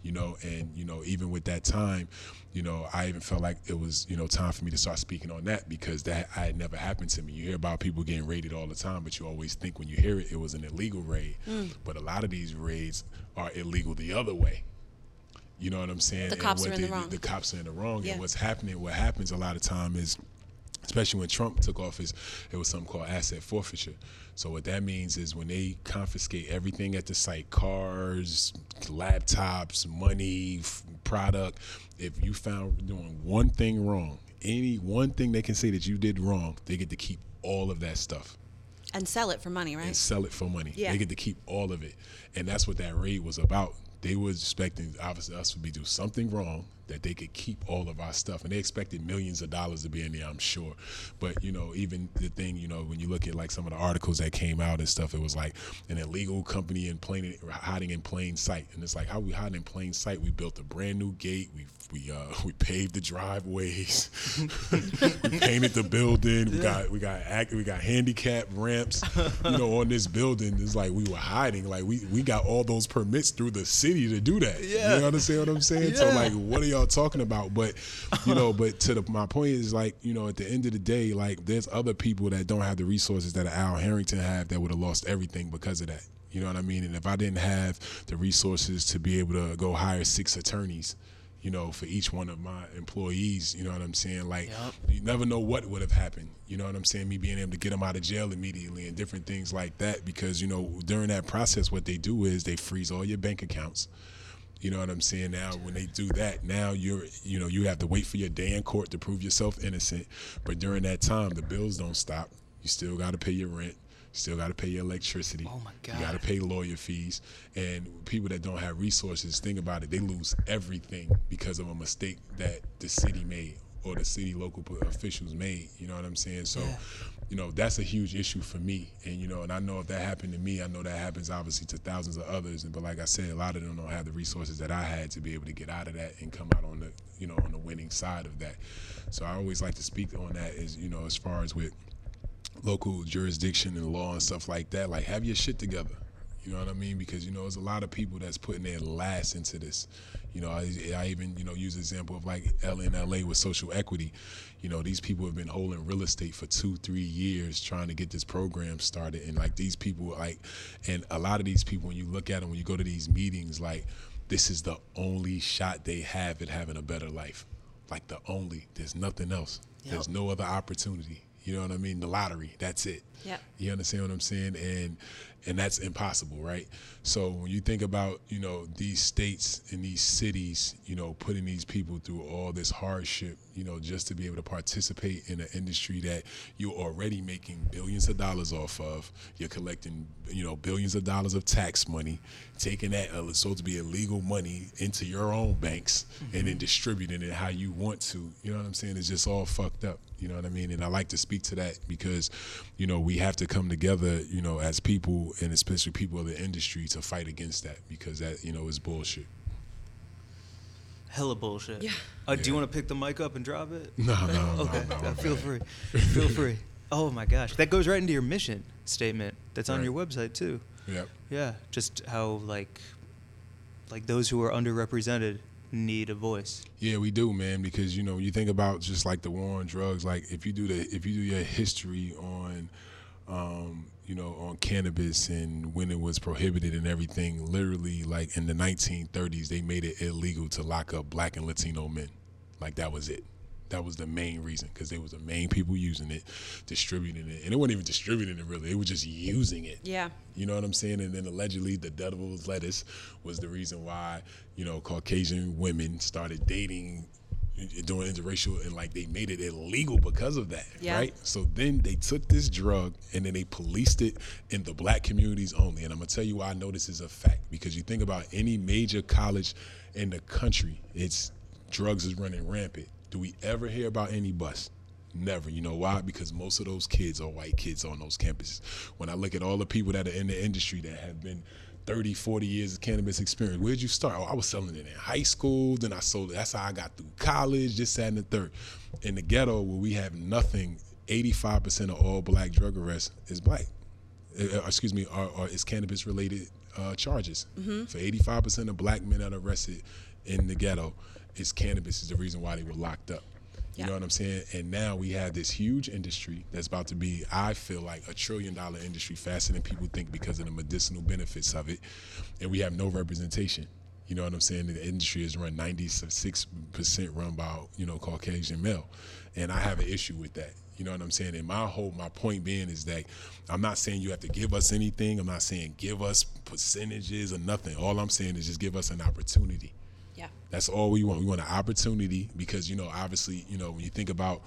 you know. And, you know, even with that time, you know, I even felt like it was, you know, time for me to start speaking on that, because that had never happened to me. You hear about people getting raided all the time, but you always think when you hear it, it was an illegal raid. But a lot of these raids are illegal the other way. You know what I'm saying? The cops are in the wrong. Yeah. And what happens a lot of time is, especially when Trump took office, it was something called asset forfeiture. So what that means is when they confiscate everything at the site, cars, laptops, money, product, if you found doing one thing wrong, any one thing they can say that you did wrong, they get to keep all of that stuff. And sell it for money, right? And sell it for money. Yeah. They get to keep all of it. And that's what that raid was about. They were expecting, obviously, us to be do something wrong that they could keep all of our stuff. And they expected millions of dollars to be in there, I'm sure. But, you know, even the thing, you know, when you look at, like, some of the articles that came out and stuff, it was like an illegal company hiding in plain sight. And it's like, how we hiding in plain sight? We built a brand new gate. We paved the driveways. We painted the building. We got handicap ramps, you know, on this building. It's like we were hiding. Like, we got all those permits through the city to do that. Yeah. You know what I'm saying? Yeah. So, like, what are y'all talking about? But, you know, but to my point is, like, you know, at the end of the day, like, there's other people that don't have the resources that Al Harrington have that would have lost everything because of that. You know what I mean? And if I didn't have the resources to be able to go hire 6 attorneys, you know, for each one of my employees, you know what I'm saying? Like, yep. You never know what would have happened. You know what I'm saying? Me being able to get them out of jail immediately and different things like that, because, you know, during that process, what they do is they freeze all your bank accounts. You know what I'm saying? Now, when they do that, now you have to wait for your day in court to prove yourself innocent. But during that time, the bills don't stop. You still got to pay your rent. Still got to pay your electricity. Oh my God. You got to pay lawyer fees. And people that don't have resources, think about it, they lose everything because of a mistake that the city made or the city local officials made. You know what I'm saying? So, yeah. You know, that's a huge issue for me. And, you know, and I know if that happened to me, I know that happens obviously to thousands of others. But like I said, a lot of them don't have the resources that I had to be able to get out of that and come out on the, you know, on the winning side of that. So I always like to speak on that is, you know, as far as with local jurisdiction and law and stuff like that, like, have your shit together. You know what I mean? Because, you know, there's a lot of people that's putting their last into this. You know, I even, you know, use the example of like LA with social equity. You know, these people have been holding real estate for 2-3 years trying to get this program started. And like these people, like, and a lot of these people, when you look at them, when you go to these meetings, like, this is the only shot they have at having a better life. Like there's nothing else. Yep. There's no other opportunity. You know what I mean? The lottery, that's it. Yeah. You understand what I'm saying? And that's impossible, right? So when you think about, you know, these states and these cities, you know, putting these people through all this hardship, you know, just to be able to participate in an industry that you're already making billions of dollars off of, you're collecting, you know, billions of dollars of tax money, taking that supposed to be illegal money into your own banks, mm-hmm. and then distributing it how you want to. You know what I'm saying? It's just all fucked up. You know what I mean? And I like to speak to that because, you know, we have to come together, you know, as people, and especially people of the industry, to fight against that, because that, you know, is bullshit. Hella bullshit. Yeah. Do you want to pick the mic up and drop it? No. Okay. No, Feel free. Oh my gosh. That goes right into your mission statement that's on your website too. Yep. Yeah. Just how like those who are underrepresented need a voice. Yeah, we do, man, because, you know, you think about just like the war on drugs, like if you do your history on you know, on cannabis and when it was prohibited and everything, literally, like, in the 1930s, they made it illegal to lock up Black and Latino men. Like, that was it. That was the main reason, because they was the main people using it, distributing it. And it wasn't even distributing it, really. It was just using it. Yeah. You know what I'm saying? And then allegedly the devil's lettuce was the reason why, you know, Caucasian women started dating doing interracial, and like they made it illegal because of that, right? So then they took this drug and then they policed it in the Black communities only. And I'm gonna tell you why I know this is a fact, because you think about any major college in the country, it's drugs is running rampant. Do we ever hear about any bust? Never. You know why? Because most of those kids are white kids on those campuses. When I look at all the people that are in the industry that have been 30, 40 years of cannabis experience. Where'd you start? Oh, I was selling it in high school. Then I sold it. That's how I got through college, this, that, and the third. In the ghetto, where we have nothing, 85% of all Black drug arrests is Black. are cannabis related charges. Mm-hmm. For 85% of black men that are arrested in the ghetto, it's cannabis is the reason why they were locked up. You know what I'm saying? And now we have this huge industry that's about to be, I feel like, $1 trillion industry faster than people think because of the medicinal benefits of it. And we have no representation. You know what I'm saying? The industry is run 96% run by, Caucasian male. And I have an issue with that. You know what I'm saying? And my point being is that I'm not saying you have to give us anything. I'm not saying give us percentages or nothing. All I'm saying is just give us an opportunity. Yeah. That's all we want. We want an opportunity because, obviously, when you think about,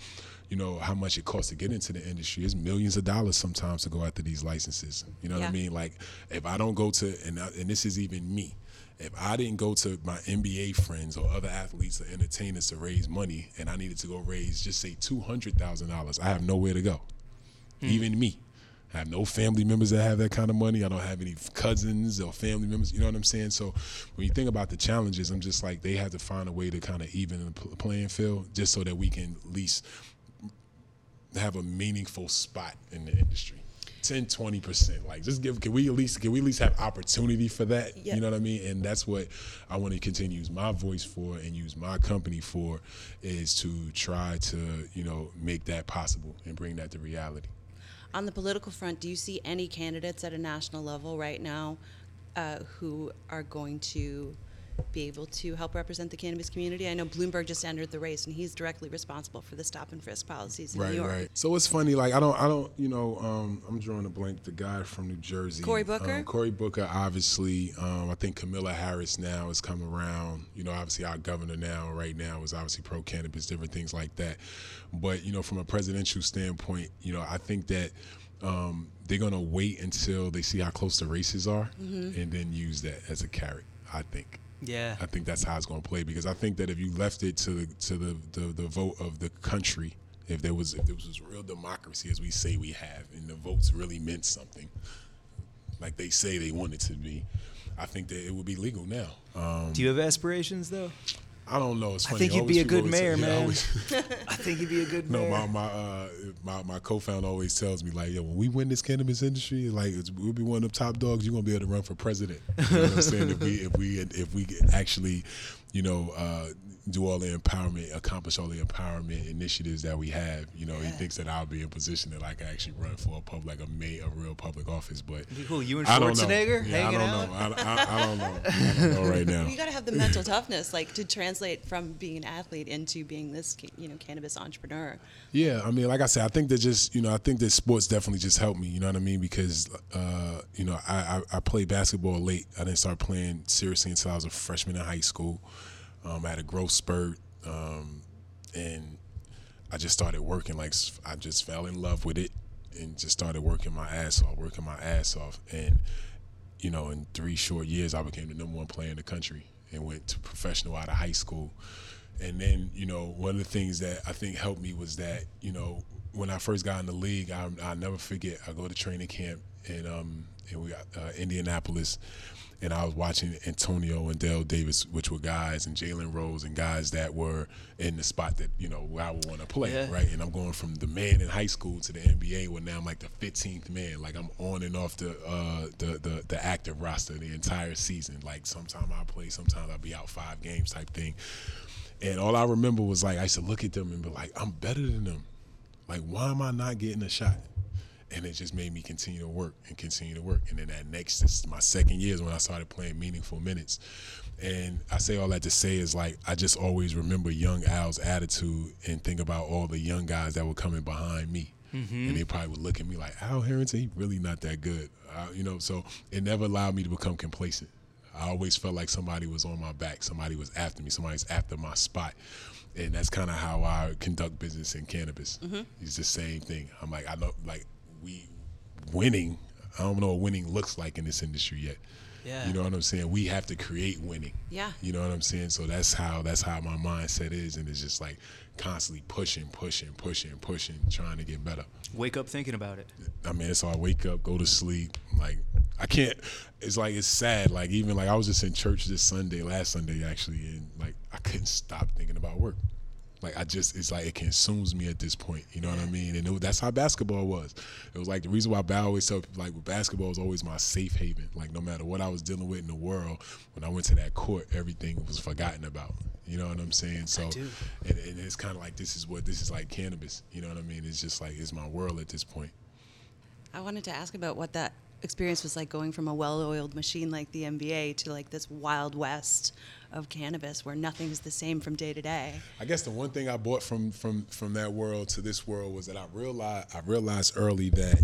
how much it costs to get into the industry, it's millions of dollars sometimes to go after these licenses. You know what I mean? Like, if I don't go to, and this is even me, if I didn't go to my NBA friends or other athletes or entertainers to raise money and I needed to go raise, just say $200,000, I have nowhere to go. Mm. Even me. I have no family members that have that kind of money. I don't have any cousins or family members. You know what I'm saying? So when you think about the challenges, I'm just like, they have to find a way to kind of even the playing field just so that we can at least have a meaningful spot in the industry. 10, 20%. Like, just give, can we at least have opportunity for that? Yep. You know what I mean? And that's what I want to continue to use my voice for and use my company for, is to try to, make that possible and bring that to reality. On the political front, do you see any candidates at a national level right now who are going to be able to help represent the cannabis community? I know Bloomberg just entered the race, and he's directly responsible for the stop and frisk policies in New York. Right. So it's funny, like I don't, I'm drawing a blank. The guy from New Jersey, Cory Booker. Cory Booker, obviously. I think Kamala Harris now has come around. Obviously our governor now, right now, is obviously pro cannabis, different things like that. But from a presidential standpoint, I think that they're gonna wait until they see how close the races are, mm-hmm. and then use that as a carrot. I think. Yeah, I think that's how it's going to play, because I think that if you left it to the vote of the country, if there was real democracy as we say we have, and the votes really meant something, like they say they want it to be, I think that it would be legal now. Do you have aspirations though? I don't know. It's funny. I think you'd be a good mayor, man. I think you'd be a good mayor. No, my co-founder always tells me, like, when we win this cannabis industry, like, we'll be one of the top dogs. You're gonna be able to run for president. You know what I'm saying? If we actually, do all the empowerment, accomplish all the empowerment initiatives that we have. He thinks that I'll be in position that I can actually run for a real public office. But who, you and Schwarzenegger hanging out? I don't know right now. You got to have the mental toughness, like, to translate from being an athlete into being this, cannabis entrepreneur. Yeah, I mean, like I said, I think that just, I think that sports definitely just helped me. You know what I mean? Because, I played basketball late. I didn't start playing seriously until I was a freshman in high school. I had a growth spurt, and I just started working. Like, I just fell in love with it and just started working my ass off. And, in 3 short years, I became the number 1 player in the country and went to professional out of high school. And then, one of the things that I think helped me was that, when I first got in the league, I'll never forget, I go to training camp in Indianapolis. And I was watching Antonio and Dale Davis, which were guys, and Jalen Rose, and guys that were in the spot that, where I would want to play, right? And I'm going from the man in high school to the NBA, where now I'm like the 15th man. Like, I'm on and off the active roster the entire season. Like, sometimes I play, sometimes I'll be out 5 games type thing. And all I remember was, like, I used to look at them and be like, I'm better than them. Like, why am I not getting a shot? And it just made me continue to work. And then this is my second year is when I started playing meaningful minutes. And I say all that to say is, like, I just always remember young Al's attitude and think about all the young guys that were coming behind me. Mm-hmm. And they probably would look at me like, Al Harrington, he really not that good. So it never allowed me to become complacent. I always felt like somebody was on my back. Somebody was after me. Somebody's after my spot. And that's kind of how I conduct business in cannabis. Mm-hmm. It's the same thing. I'm like, I know, like, we winning, I don't know what winning looks like in this industry yet. Yeah. You know what I'm saying? We have to create winning. Yeah. You know what I'm saying? So that's how my mindset is, and it's just like constantly pushing, trying to get better. Wake up thinking about it. I mean, it's all I wake up, go to sleep. Like, I can't, it's like, it's sad. Like, even like I was just in church last Sunday actually, and like I couldn't stop thinking about work. Like, I just, it's like it consumes me at this point. You know what I mean? And that's how basketball was. It was like the reason why I always tell people, like, basketball was always my safe haven. Like, no matter what I was dealing with in the world, when I went to that court, everything was forgotten about. You know what I'm saying? So, and it's kind of like this is like cannabis. You know what I mean? It's just like, it's my world at this point. I wanted to ask about what that experience was like, going from a well-oiled machine like the NBA to like this wild west of cannabis where nothing's the same from day to day. I guess the one thing I bought from that world to this world was that I realized early that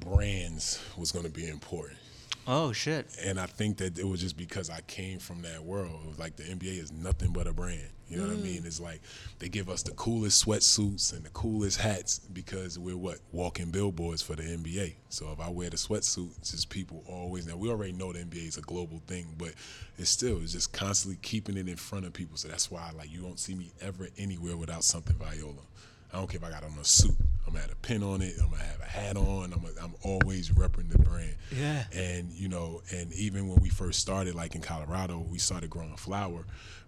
brands was going to be important. Oh, shit. And I think that it was just because I came from that world. It was like the NBA is nothing but a brand. You know what I mean? It's like they give us the coolest sweatsuits and the coolest hats because we're walking billboards for the NBA. So if I wear the sweatsuit, it's just people always. Now, we already know the NBA is a global thing, but it's just constantly keeping it in front of people. So that's why, like, you don't see me ever anywhere without something Viola. I don't care if I got on a suit. I'm going to have a pin on it. I'm going to have a hat on. I'm always repping the brand. Yeah. And, you know, and even when we first started, like in Colorado, we started growing flower,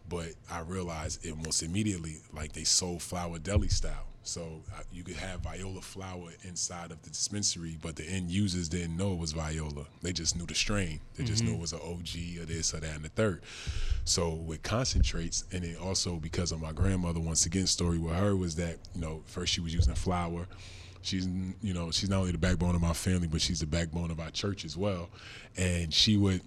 but I realized it almost immediately, like they sold flower deli style. So you could have Viola flower inside of the dispensary, but the end users didn't know it was Viola. They just knew the strain. They just knew it was an OG or this or that and the third. So with concentrates, and then also because of my grandmother, once again, story with her was that, you know, first she was using flower. She's, you know, she's not only the backbone of my family, but she's the backbone of our church as well. And she would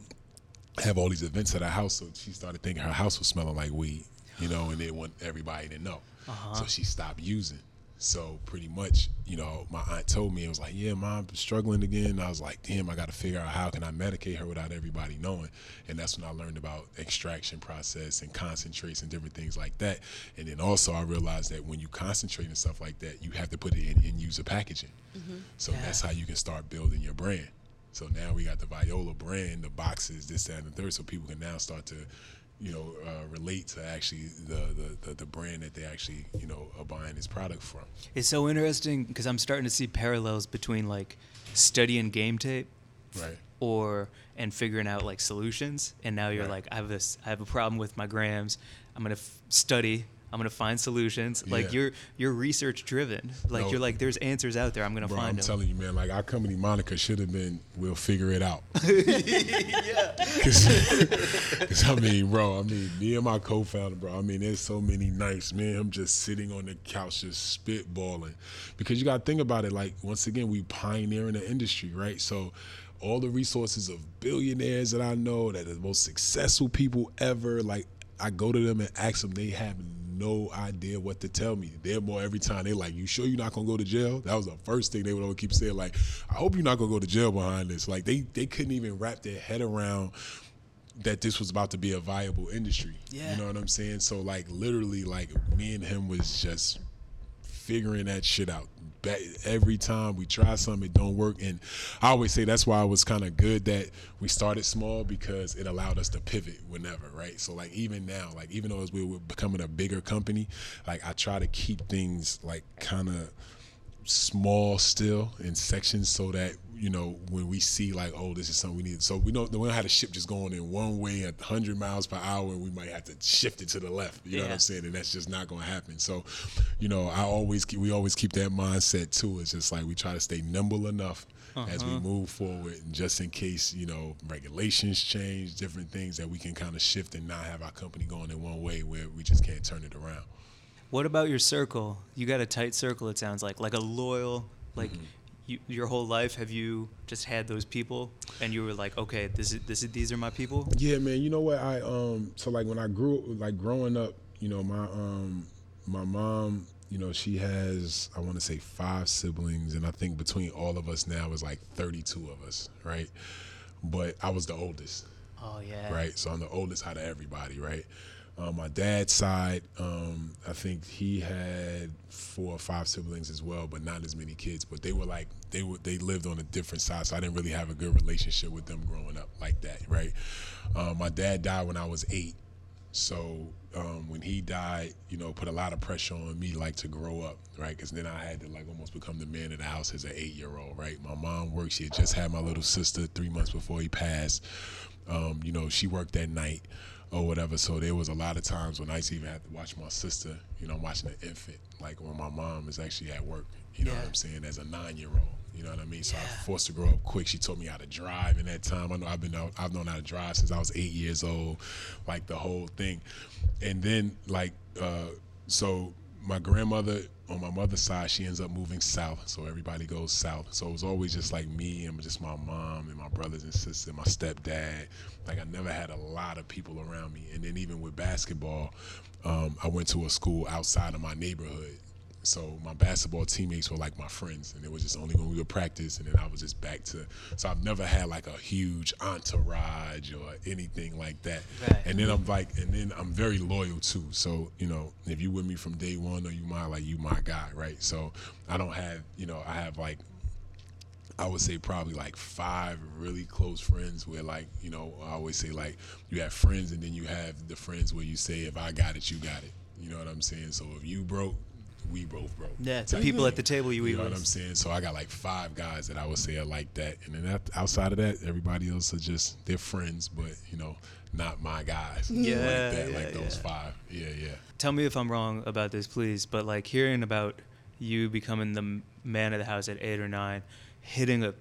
have all these events at our house, so she started thinking her house was smelling like weed, you know, and they want everybody to know. Uh-huh. So she stopped using. So pretty much, you know, my aunt told me, it was like, yeah, Mom, I'm struggling again. And I was like, damn, I got to figure out how can I medicate her without everybody knowing. And that's when I learned about extraction process and concentrates and different things like that. And then also I realized that when you concentrate and stuff like that, you have to put it in user packaging. Mm-hmm. So that's how you can start building your brand. So now we got the Viola brand, the boxes, this, that, and the third. So people can now start to, you know, relate to actually the brand that they actually, you know, are buying this product from. It's so interesting because I'm starting to see parallels between like studying game tape, right, and figuring out like solutions. And now you're like, I have a problem with my grams. I'm gonna study. I'm gonna find solutions. Like you're research driven. Like you're like, there's answers out there. I'm gonna find them. I'm telling you, man. Like our company moniker should have been, we'll figure it out. Cause I mean, me and my co-founder, bro. I mean, there's so many nights, man. I'm just sitting on the couch, just spitballing. Because you gotta think about it. Like once again, we pioneering the industry, right? So all the resources of billionaires that I know, that are the most successful people ever. Like I go to them and ask them, they have no idea what to tell me. They're more every time. They're like, you sure you're not going to go to jail? That was the first thing they would always keep saying. Like, I hope you're not going to go to jail behind this. Like, they couldn't even wrap their head around that this was about to be a viable industry. Yeah. You know what I'm saying? So, like, literally, like, me and him was just figuring that shit out. Every time we try something, it don't work. And I always say that's why it was kind of good that we started small, because it allowed us to pivot whenever, right? So like even now, like even though as we were becoming a bigger company, like I try to keep things like kind of small still in sections so that, you know, when we see like, oh, this is something we need. So we don't have a ship just going in one way at 100 miles per hour and we might have to shift it to the left. You know what I'm saying? And that's just not going to happen. So, you know, we always keep that mindset too. It's just like we try to stay nimble enough as we move forward, and just in case, you know, regulations change, different things that we can kind of shift and not have our company going in one way where we just can't turn it around. What about your circle? You got a tight circle, it sounds like a loyal, like your whole life, have you just had those people and you were like, okay, these are my people? Yeah, man, you know what? I so like when I growing up, you know, my mom, you know, she has, I want to say 5 siblings, and I think between all of us now is like 32 of us, right? But I was the oldest. Oh yeah. Right? So I'm the oldest out of everybody, right? My dad's side, I think he had 4 or 5 siblings as well, but not as many kids. But they were like, they lived on a different side, so I didn't really have a good relationship with them growing up like that, right? My dad died when I was 8, so when he died, you know, put a lot of pressure on me, like to grow up, right? Because then I had to like almost become the man of the house as an 8-year-old, right? My mom worked; she had just had my little sister 3 months before he passed. You know, she worked that night. or whatever. So there was a lot of times when I used to even have to watch my sister, you know, I'm watching an infant, like when my mom is actually at work, you know what I'm saying, as a 9-year-old, you know what I mean? So I forced to grow up quick. She taught me how to drive in that time. I know I've known how to drive since I was 8 years old, like the whole thing. And then like, so my grandmother on my mother's side, she ends up moving south. So everybody goes south. So it was always just like me and just my mom and my brothers and sisters and my stepdad. Like I never had a lot of people around me. And then even with basketball, I went to a school outside of my neighborhood. So my basketball teammates were like my friends, and it was just only when we would practice, and then I was just back to, so I've never had like a huge entourage or anything like that. Right. And then I'm very loyal too. So, you know, if you with me from day one or you my guy, right? So I don't have, you know, I have like, I would say probably like 5 really close friends where like, you know, I always say like you have friends and then you have the friends where you say, if I got it, you got it. You know what I'm saying? So if you broke, we both broke. Yeah, the people at the table you eat with. You know what I'm saying? So I got like 5 guys that I would say are like that. And then outside of that, everybody else are just, they're friends, but, you know, not my guys. Yeah, like that, like those 5. Yeah, yeah. Tell me if I'm wrong about this, please, but like hearing about you becoming the man of the house at 8 or 9, hitting a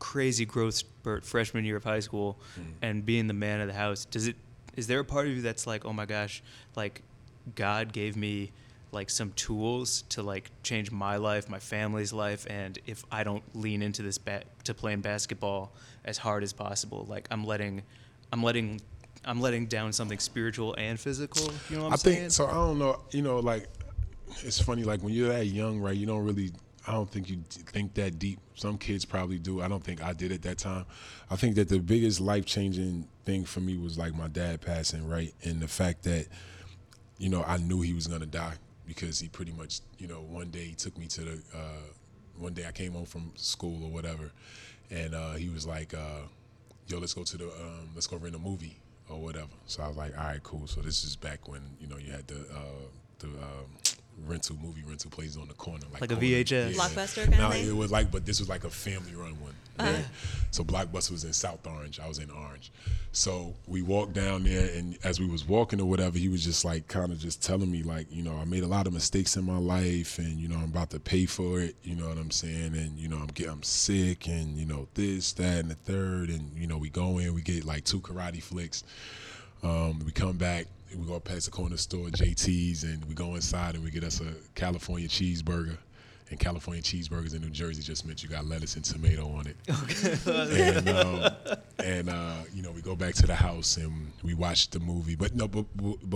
crazy growth spurt freshman year of high school and being the man of the house, is there a part of you that's like, oh my gosh, like God gave me like some tools to like change my life, my family's life, and if I don't lean into this to playing basketball as hard as possible, like I'm letting down something spiritual and physical, you know what I'm saying? I think so. I don't know, you know, like it's funny, like when you're that young, right, you don't really, I don't think you think that deep. Some kids probably do. I don't think I did at that time. I think that the biggest life-changing thing for me was like my dad passing, right, and the fact that, you know, I knew he was gonna die. Because he pretty much, you know, one day he took me to the, one day I came home from school or whatever, and he was like, yo, let's go rent a movie or whatever. So I was like, all right, cool. So this is back when, you know, you had the rental places on the corner. Like corner, a VHS. Yeah. Blockbuster kind of thing? It was like, but this was like a family run one. Right? So Blockbuster was in South Orange. I was in Orange. So we walked down there, and as we was walking or whatever, he was just like kind of just telling me like, you know, I made a lot of mistakes in my life, and, you know, I'm about to pay for it. You know what I'm saying? And, you know, I'm sick, and, you know, this, that, and the third. And, you know, we go in, we get like 2 karate flicks. We come back. We go past the corner store, JT's, and we go inside and we get us a California cheeseburger. And California cheeseburgers in New Jersey just meant you got lettuce and tomato on it. Okay. And you know, we go back to the house and we watch the movie. But no, but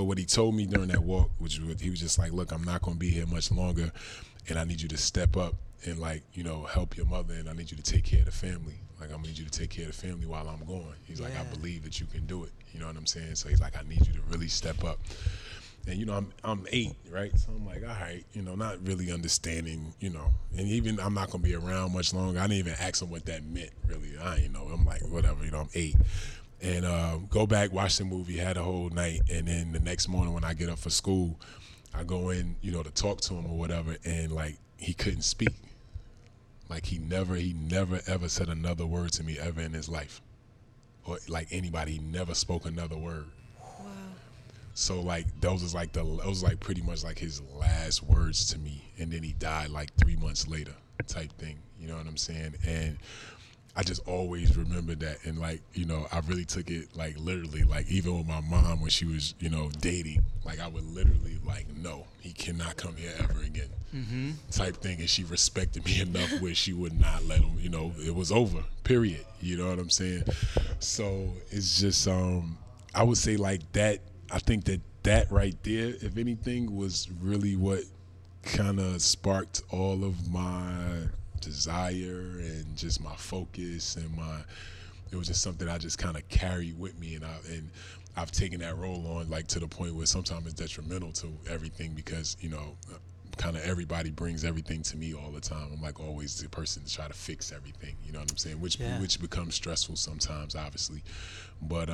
what he told me during that walk, which was, he was just like, look, I'm not going to be here much longer, and I need you to step up and, like, you know, help your mother, and I need you to take care of the family. Like, I'm going to need you to take care of the family while I'm gone. He's like, I believe that you can do it. You know what I'm saying? So he's like, I need you to really step up. And, you know, I'm 8, right? So I'm like, all right, you know, not really understanding, you know. And even I'm not going to be around much longer. I didn't even ask him what that meant, really. I didn't know. I'm like, whatever, you know, I'm 8. And go back, watch the movie, had a whole night. And then the next morning when I get up for school, I go in, you know, to talk to him or whatever. And, like, he couldn't speak. Like, he never ever said another word to me ever in his life. Or, like, anybody, he never spoke another word. Wow. So, like, those was pretty much, like, his last words to me. And then he died, like, 3 months later type thing. You know what I'm saying? And I just always remember that. And, like, you know, I really took it, like, literally. Like, even with my mom when she was, you know, dating, like, I would literally, like, no, he cannot come here ever again. Mm-hmm. Type thing, and she respected me enough where she would not let him, you know, it was over, period. You know what I'm saying? So it's just, I would say like that, I think that right there, if anything, was really what kind of sparked all of my desire and just my focus and it was just something I just kind of carried with me, and I've taken that role on, like, to the point where sometimes it's detrimental to everything because, you know, kind of everybody brings everything to me all the time. I'm like always the person to try to fix everything, you know what I'm saying? Which becomes stressful sometimes, obviously. But,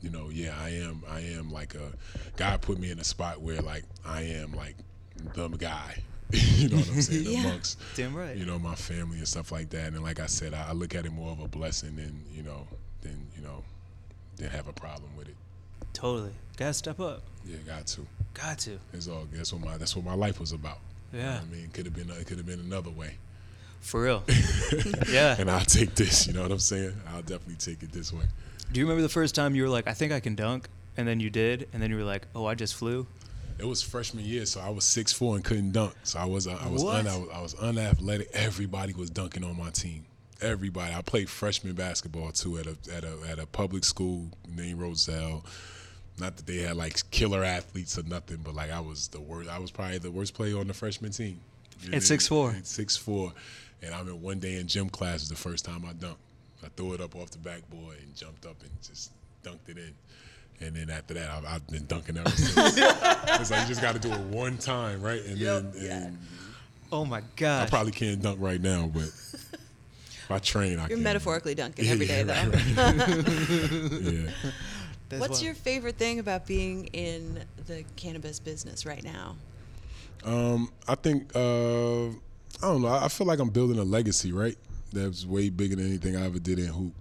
you know, yeah, I am like God put me in a spot where, like, I am like the guy, you know what I'm saying? Amongst, damn right, you know, my family and stuff like that. And like I said, I look at it more of a blessing than, you know, than have a problem with it. Totally. Gotta step up. Yeah, got to. It's all good. That's what my life was about. Yeah. You know what I mean, it could have been another way. For real. Yeah. And I'll take this, you know what I'm saying? I'll definitely take it this way. Do you remember the first time you were like, I think I can dunk, and then you did, and then you were like, oh, I just flew? It was freshman year, so I was 6'4" and couldn't dunk. So I was unathletic. Everybody was dunking on my team. Everybody. I played freshman basketball too at a public school named Roselle. Not that they had like killer athletes or nothing, but like I was the worst. I was probably the worst player on the freshman team. You know, at 6'4". At 6'4", and I mean, one day in gym class was the first time I dunked. I threw it up off the backboard and jumped up and just dunked it in. And then after that, I've been dunking ever since. It's like you just got to do it one time, right? And yep. Then, and oh my God, I probably can't dunk right now, but if I train, I can. You're metaphorically dunking every day, though. Right. Yeah. That's what's your favorite thing about being in the cannabis business right now? I think I don't know. I feel like I'm building a legacy, right? That's way bigger than anything I ever did in hoop.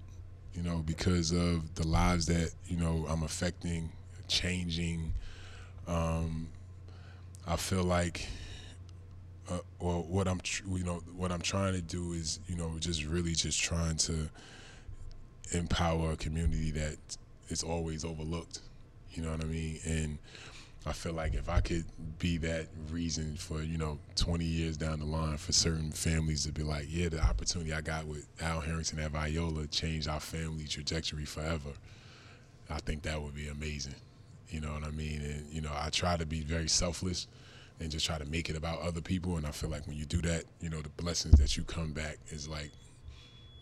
You know, because of the lives that, you know, I'm affecting, changing. I feel like, well, what I'm trying to do is, you know, just trying to empower a community that is always overlooked. You know what I mean? And I feel like if I could be that reason for, you know, 20 years down the line for certain families to be like, yeah, the opportunity I got with Al Harrington at Viola changed our family trajectory forever, I think that would be amazing. You know what I mean? And, you know, I try to be very selfless and just try to make it about other people. And I feel like when you do that, you know, the blessings that you come back is like,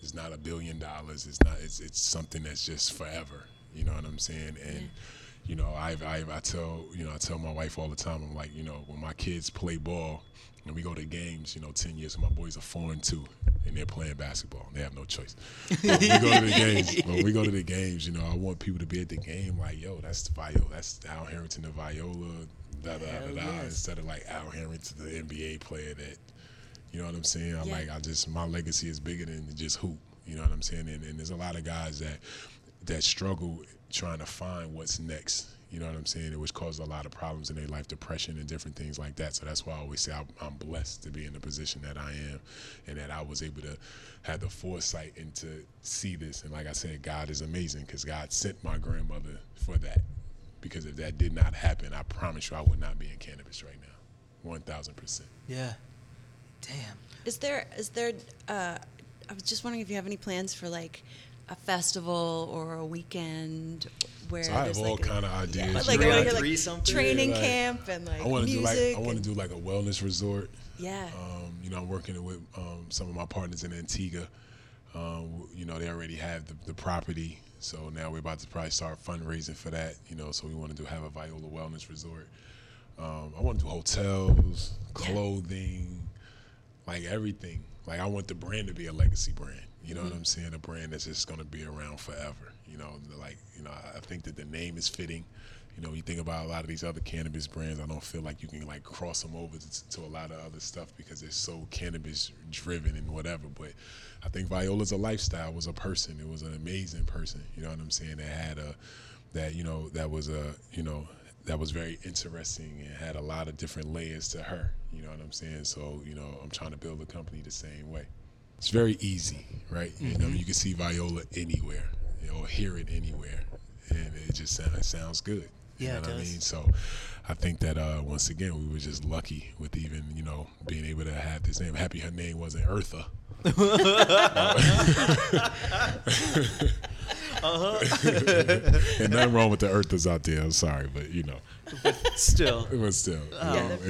it's not $1 billion. It's something that's just forever. You know what I'm saying? And, you know, I tell my wife all the time, I'm like, you know, when my kids play ball and we go to games, you know, 10 years from my boys are 4-2 and they're playing basketball and they have no choice. When we go to the games, you know, I want people to be at the game like, yo, that's Viola, that's Al Harrington of Viola, da da da da, yes. Instead of like Al Harrington, the NBA player that, you know what I'm saying? Yeah. My legacy is bigger than just hoop, you know what I'm saying? And there's a lot of guys that struggle trying to find what's next, you know what I'm saying? It was caused a lot of problems in their life, depression and different things like that. So that's why I always say I'm blessed to be in the position that I am and that I was able to have the foresight and to see this. And like I said, God is amazing because God sent my grandmother for that. Because if that did not happen, I promise you I would not be in cannabis right now, 1,000%. Yeah, damn. Is there, I was just wondering if you have any plans for like, a festival or a weekend where so I have all like kind of ideas. Yeah, like, I want to do like training camp and like music. I want to do like a wellness resort. Yeah. You know, I'm working with some of my partners in Antigua. You know, they already have the property, so now we're about to probably start fundraising for that. You know, so we want to have a Viola Wellness Resort. I want to do hotels, clothing, like everything. Like I want the brand to be a legacy brand. You know what I'm saying? A brand that's just going to be around forever. You know, like, you know, I think that the name is fitting. You know, you think about a lot of these other cannabis brands, I don't feel like you can like cross them over to a lot of other stuff because they're so cannabis driven and whatever. But I think Viola's a lifestyle, was a person. It was an amazing person. You know what I'm saying? That had a, that, you know, that was a, you know, that was very interesting and had a lot of different layers to her. You know what I'm saying? So, you know, I'm trying to build a company the same way. It's very easy, right? Mm-hmm. You know, you can see Viola anywhere, you know, or hear it anywhere, and it just sounds good. You know what I mean? So I think that, once again, we were just lucky with even, you know, being able to have this name. Happy her name wasn't Eartha. And nothing wrong with the Earthas out there, I'm sorry, but, you know. But still. It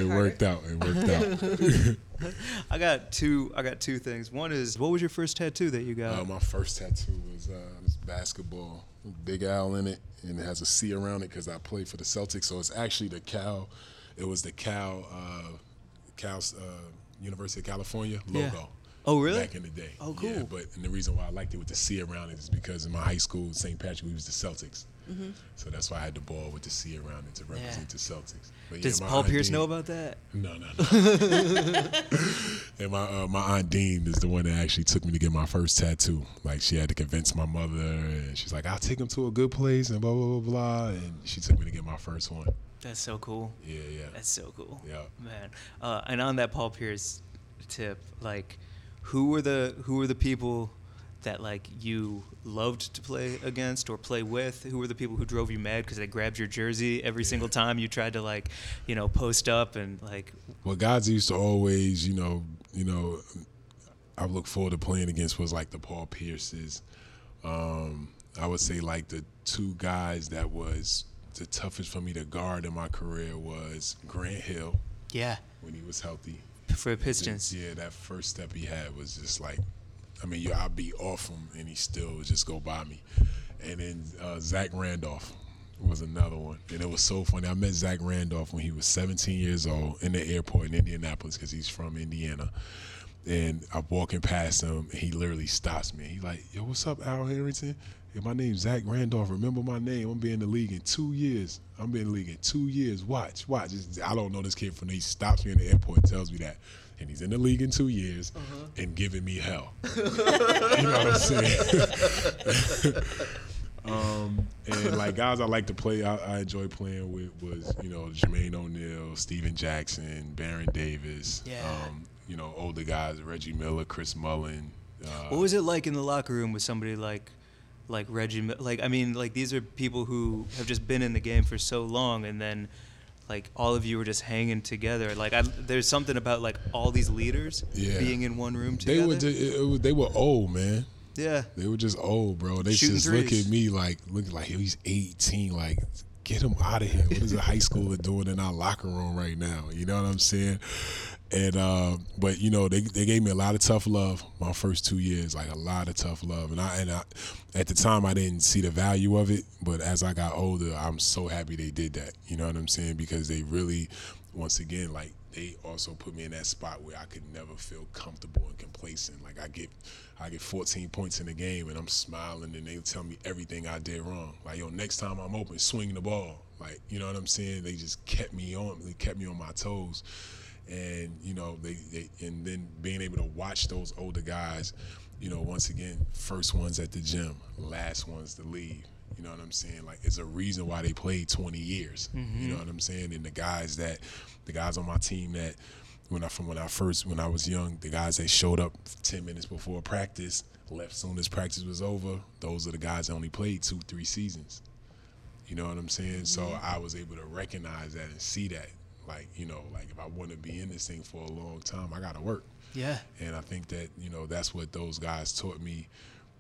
worked out. I got two things. One is, what was your first tattoo that you got? My first tattoo was basketball, Big Al in it, and it has a C around it because I played for the Celtics. So it's actually the Cal University of California logo. Yeah. Oh, really? Back in the day. Oh, cool. Yeah, but and the reason why I liked it with the C around it is because in my high school, St. Patrick, we was the Celtics. Mm-hmm. So that's why I had the ball with the C around it to represent the Celtics. But does Paul Pierce know about that? No. And my Aunt Dean is the one that actually took me to get my first tattoo. Like, she had to convince my mother, and she's like, I'll take him to a good place, and blah, blah, blah, blah. And she took me to get my first one. That's so cool. Yeah. That's so cool. Yeah. Man. And on that Paul Pierce tip, like, who were the people that, like, you loved to play against or play with? Who were the people who drove you mad because they grabbed your jersey every single time you tried to, like, you know, post up and, like... Well, guys used to always, you know, I look forward to playing against was, like, the Paul Pierces. I would say, like, the two guys that was the toughest for me to guard in my career was Grant Hill. Yeah. When he was healthy. For the Pistons. Yeah, that first step he had was just, like... I mean, I'd be off him, and he still would just go by me. And then Zach Randolph was another one. And it was so funny. I met Zach Randolph when he was 17 years old in the airport in Indianapolis because he's from Indiana. And I'm walking past him, and he literally stops me. He's like, yo, what's up, Al Harrington? Hey, my name's Zach Randolph. Remember my name. I'm being in the league in 2 years. Watch. I don't know this kid from there. He stops me in the airport and tells me that. And he's in the league in 2 years and giving me hell. You know what I'm saying? And, like, guys I like to play, I enjoy playing with was, you know, Jermaine O'Neal, Steven Jackson, Baron Davis, you know, older guys, Reggie Miller, Chris Mullin. What was it like in the locker room with somebody like Reggie? Like, I mean, like, these are people who have just been in the game for so long, and then... Like, all of you were just hanging together. Like, there's something about, like, all these leaders being in one room together. They were old, man. Yeah. They were just old, bro. They shooting just threes. Look at me like, he's 18. Like, get him out of here. What is a high schooler doing in our locker room right now? You know what I'm saying? And, but, you know, they gave me a lot of tough love my first 2 years, like a lot of tough love. And I, at the time, I didn't see the value of it, but as I got older, I'm so happy they did that. You know what I'm saying? Because they really, once again, like, they also put me in that spot where I could never feel comfortable and complacent. Like, I get 14 points in the game, and I'm smiling, and they tell me everything I did wrong. Like, yo, next time I'm open, swing the ball. Like, you know what I'm saying? They just kept me on my toes. And, you know, and then being able to watch those older guys, you know, once again, first ones at the gym, last ones to leave. You know what I'm saying? Like, it's a reason why they played 20 years. Mm-hmm. You know what I'm saying? And the guys on my team that when I was young, the guys that showed up 10 minutes before practice, left soon as practice was over, those are the guys that only played 2-3 seasons. You know what I'm saying? Mm-hmm. So I was able to recognize that and see that. Like, you know, like, if I want to be in this thing for a long time, I got to work. Yeah. And I think that, you know, that's what those guys taught me.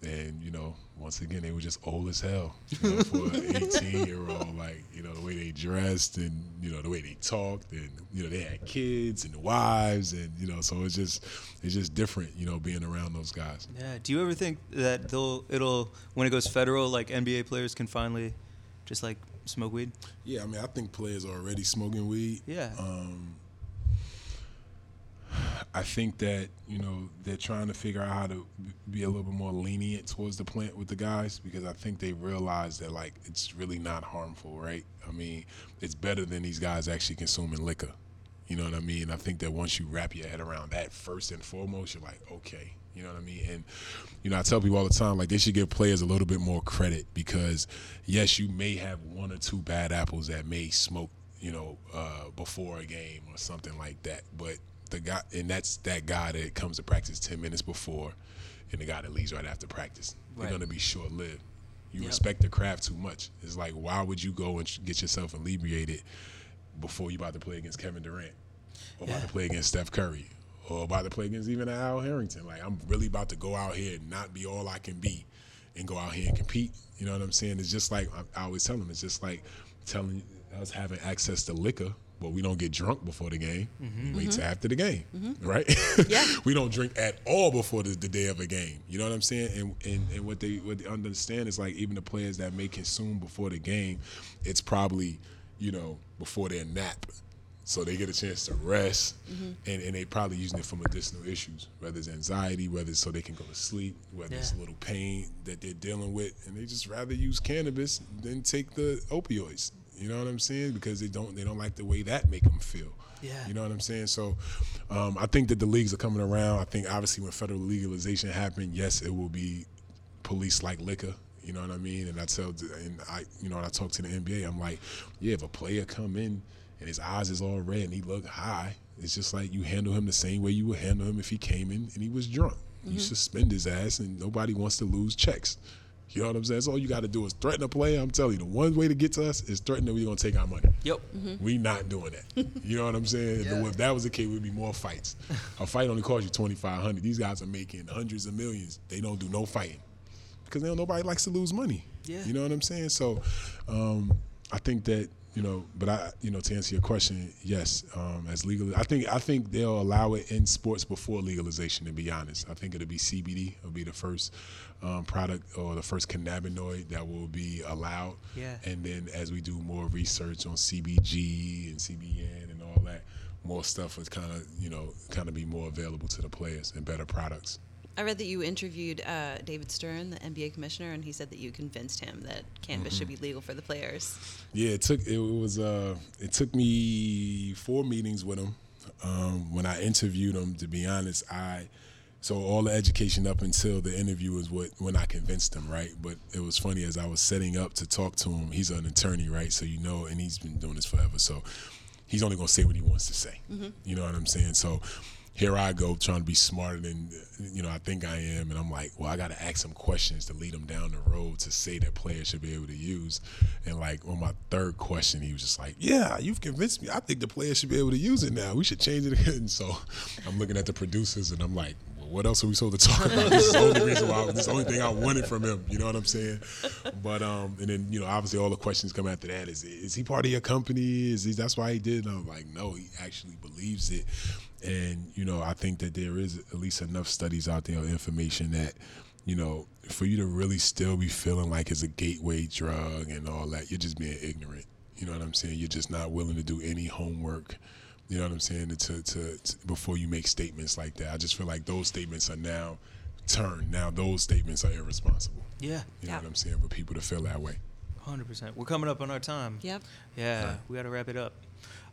And, you know, once again, they were just old as hell, you know, for an 18-year-old. Like, you know, the way they dressed and, you know, the way they talked and, you know, they had kids and wives and, you know, so it's just different, you know, being around those guys. Yeah. Do you ever think that it'll when it goes federal, like, NBA players can finally just, like, smoke weed? Yeah, I mean, I think players are already smoking weed. Yeah. I think that, you know, they're trying to figure out how to be a little bit more lenient towards the plant with the guys, because I think they realize that, like, it's really not harmful, right? I mean, it's better than these guys actually consuming liquor. You know what I mean? I think that once you wrap your head around that first and foremost, you're like, okay. You know what I mean? And, you know, I tell people all the time, like, they should give players a little bit more credit because, yes, you may have one or two bad apples that may smoke, you know, before a game or something like that. But the guy, and that's that guy that comes to practice 10 minutes before and the guy that leaves right after practice. Right. They're going to be short-lived. You respect the craft too much. It's like, why would you go and get yourself inebriated before you about to play against Kevin Durant or about to play against Steph Curry? Or about to play against even Al Harrington. Like, I'm really about to go out here and not be all I can be and go out here and compete. You know what I'm saying? It's just like, I always tell them, it's just like telling us having access to liquor, but we don't get drunk before the game. Mm-hmm. We wait till after the game, right? Yeah. We don't drink at all before the day of a game. You know what I'm saying? And what they understand is, like, even the players that may consume before the game, it's probably, you know, before their nap. So they get a chance to rest, and they probably using it for medicinal issues, whether it's anxiety, whether it's so they can go to sleep, whether it's a little pain that they're dealing with, and they just rather use cannabis than take the opioids. You know what I'm saying? Because they don't like the way that make them feel. Yeah. You know what I'm saying? So I think that the leagues are coming around. I think obviously when federal legalization happened, yes, it will be policed like liquor. You know what I mean? And I talk to the NBA. I'm like, yeah, if a player come in and his eyes is all red and he look high, it's just like you handle him the same way you would handle him if he came in and he was drunk. Mm-hmm. You suspend his ass, and nobody wants to lose checks. You know what I'm saying? So all you got to do is threaten a player. I'm telling you, the one way to get to us is threaten that we're going to take our money. Yep. Mm-hmm. We not doing that. You know what I'm saying? Yeah. If that was the case, we'd be more fights. A fight only costs you $2,500. These guys are making hundreds of millions. They don't do no fighting because nobody likes to lose money. Yeah. You know what I'm saying? So I think that, to answer your question, yes, as legal, I think they'll allow it in sports before legalization, to be honest. I think it'll be CBD. It'll be the first product or the first cannabinoid that will be allowed. Yeah. And then as we do more research on CBG and CBN and all that, more stuff is kind of be more available to the players and better products. I read that you interviewed David Stern, the NBA commissioner, and he said that you convinced him that cannabis should be legal for the players. Yeah, it took me 4 meetings with him. When I interviewed him, to be honest, so all the education up until the interview is when I convinced him, right? But it was funny, as I was setting up to talk to him, he's an attorney, right? So and he's been doing this forever, so he's only gonna say what he wants to say. Mm-hmm. You know what I'm saying? So here I go trying to be smarter than, I think I am. And I'm like, well, I got to ask some questions to lead them down the road to say that players should be able to use. And like on my third question, he was just like, yeah, you've convinced me. I think the players should be able to use it now. We should change it again. And so I'm looking at the producers and I'm like, well, what else are we supposed to talk about? This is the only reason why, this is the only thing I wanted from him. You know what I'm saying? But, and then, obviously all the questions come after that. Is he part of your company? That's why he did? And I'm like, no, he actually believes it. And, I think that there is at least enough studies out there, information that, for you to really still be feeling like it's a gateway drug and all that, you're just being ignorant. You know what I'm saying? You're just not willing to do any homework. You know what I'm saying? Before you make statements like that. I just feel like those statements are now turned. Now those statements are irresponsible. Yeah. You know what I'm saying? For people to feel that way. 100%. We're coming up on our time. Yep. Yeah. Right. We got to wrap it up.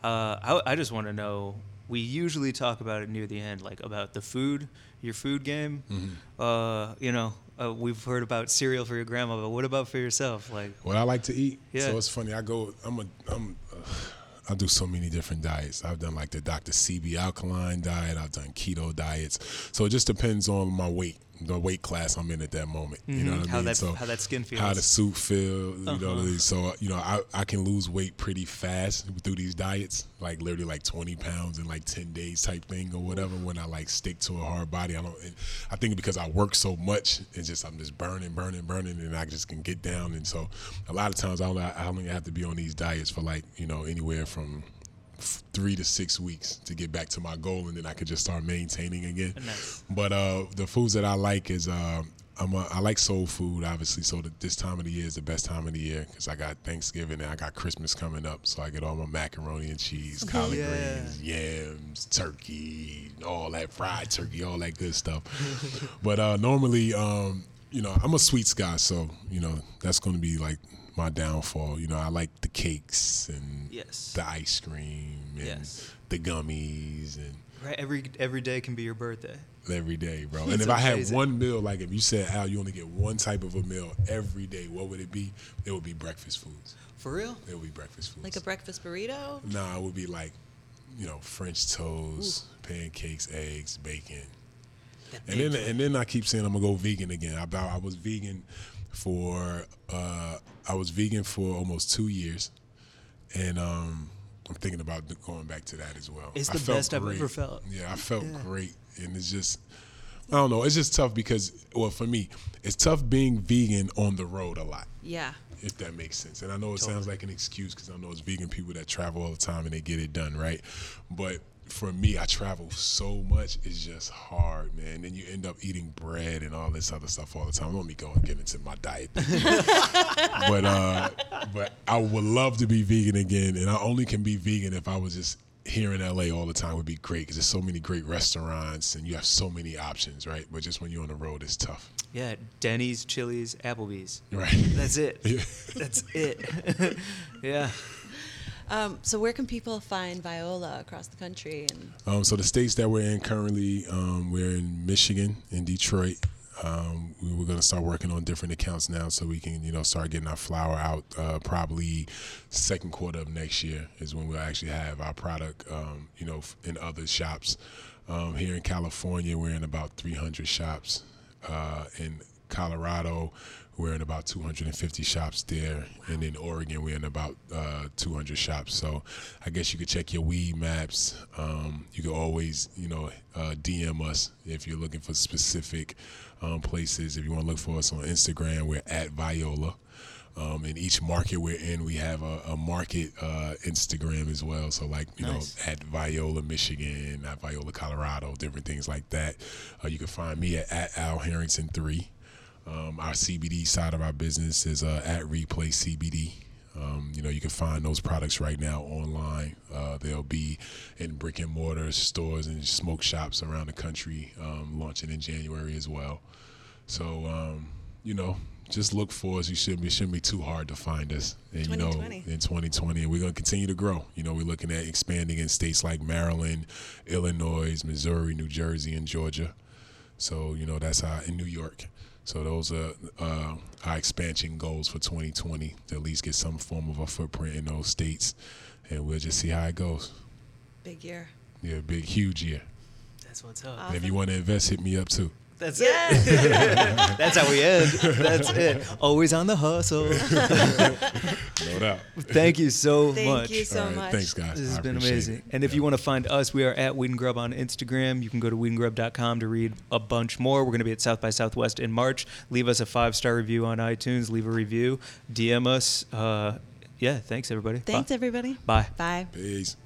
I just want to know, we usually talk about it near the end, like about the food, your food game. Mm-hmm. We've heard about cereal for your grandma, but what about for yourself? Like, what I like to eat. Yeah. So it's funny. I do so many different diets. I've done like the Dr. CB alkaline diet. I've done keto diets. So it just depends on my weight, the weight class I'm in at that moment. Mm-hmm. You know what I mean? How that skin feels. How the suit feels. Uh-huh. So, I can lose weight pretty fast through these diets, like literally like 20 pounds in like 10 days type thing or whatever. When I like stick to a hard body, I think because I work so much, I'm just burning and I just can get down. And so a lot of times I only have to be on these diets for like, anywhere from 3 to 6 weeks to get back to my goal, and then I could just start maintaining again. Nice. But the foods that I like is I like soul food, obviously. So this time of the year is the best time of the year because I got Thanksgiving and I got Christmas coming up, so I get all my macaroni and cheese, collard greens, yams, turkey, all that fried turkey, all that good stuff. But normally, I'm a sweets guy, so that's going to be like my downfall. I like the cakes and the ice cream and the gummies and right. Every day can be your birthday. Every day, bro. And if I had one meal, like if you said, Al, you only get one type of a meal every day, what would it be? It would be breakfast foods. For real? It would be breakfast foods. Like a breakfast burrito? Nah, it would be like, French toast, pancakes, eggs, bacon. And then I keep saying I'm gonna go vegan again. I was vegan for almost 2 years, and I'm thinking about going back to that as well. It's the best great. I've ever felt. Yeah, I felt great, and it's just, I don't know, it's just tough because, well, for me, it's tough being vegan on the road a lot. Yeah. If that makes sense. And I know it sounds like an excuse because I know it's vegan people that travel all the time and they get it done, right? But for me, I travel so much, it's just hard, man. Then you end up eating bread and all this other stuff all the time. Let me go and get into my diet. But I would love to be vegan again, and I only can be vegan if I was just here in LA all the time would be great because there's so many great restaurants and you have so many options, right? But just when you're on the road, it's tough. Yeah, Denny's, Chili's, Applebee's. Right. That's it. Yeah. That's it. Yeah. So where can people find Viola across the country? And so the states that we're in currently, we're in Michigan, in Detroit. We were going to start working on different accounts now so we can, you know, start getting our flower out probably second quarter of next year is when we'll actually have our product, you know, in other shops. Here in California, we're in about 300 shops. In Colorado, we're in about 250 shops there. Wow. And in Oregon, we're in about 200 shops. So I guess you could check your weed maps. You could always, you know, DM us if you're looking for specific places. If you want to look for us on Instagram, we're at Viola. In each market we're in, we have a market Instagram as well. So, like, you nice. Know, at Viola, Michigan, at Viola, Colorado, different things like that. You can find me at Al Harrington 3. Our CBD side of our business is at Replay CBD. You know, you can find those products right now online. They'll be in brick and mortar stores and smoke shops around the country, launching in January as well. So, you know, just look for us. It shouldn't be too hard to find us. And, you know, in 2020, and we're going to continue to grow. You know, we're looking at expanding in states like Maryland, Illinois, Missouri, New Jersey, and Georgia. So, you know, that's our in New York. So those are our expansion goals for 2020, to at least get some form of a footprint in those states, and we'll just see how it goes. Big year. Yeah, big, huge year. That's what's up. Awesome. If you want to invest, hit me up too. That's yes. it. That's how we end. That's it. Always on the hustle. No doubt. Thank you so much. Thank you so much. Thanks, guys. This has been amazing. It. And if you want to find us, we are at Weed and Grub on Instagram. You can go to weedandgrub.com to read a bunch more. We're going to be at South by Southwest in March. Leave us a 5-star review on iTunes. Leave a review. DM us. Yeah, thanks, everybody. Thanks, everybody. Bye. Bye. Peace.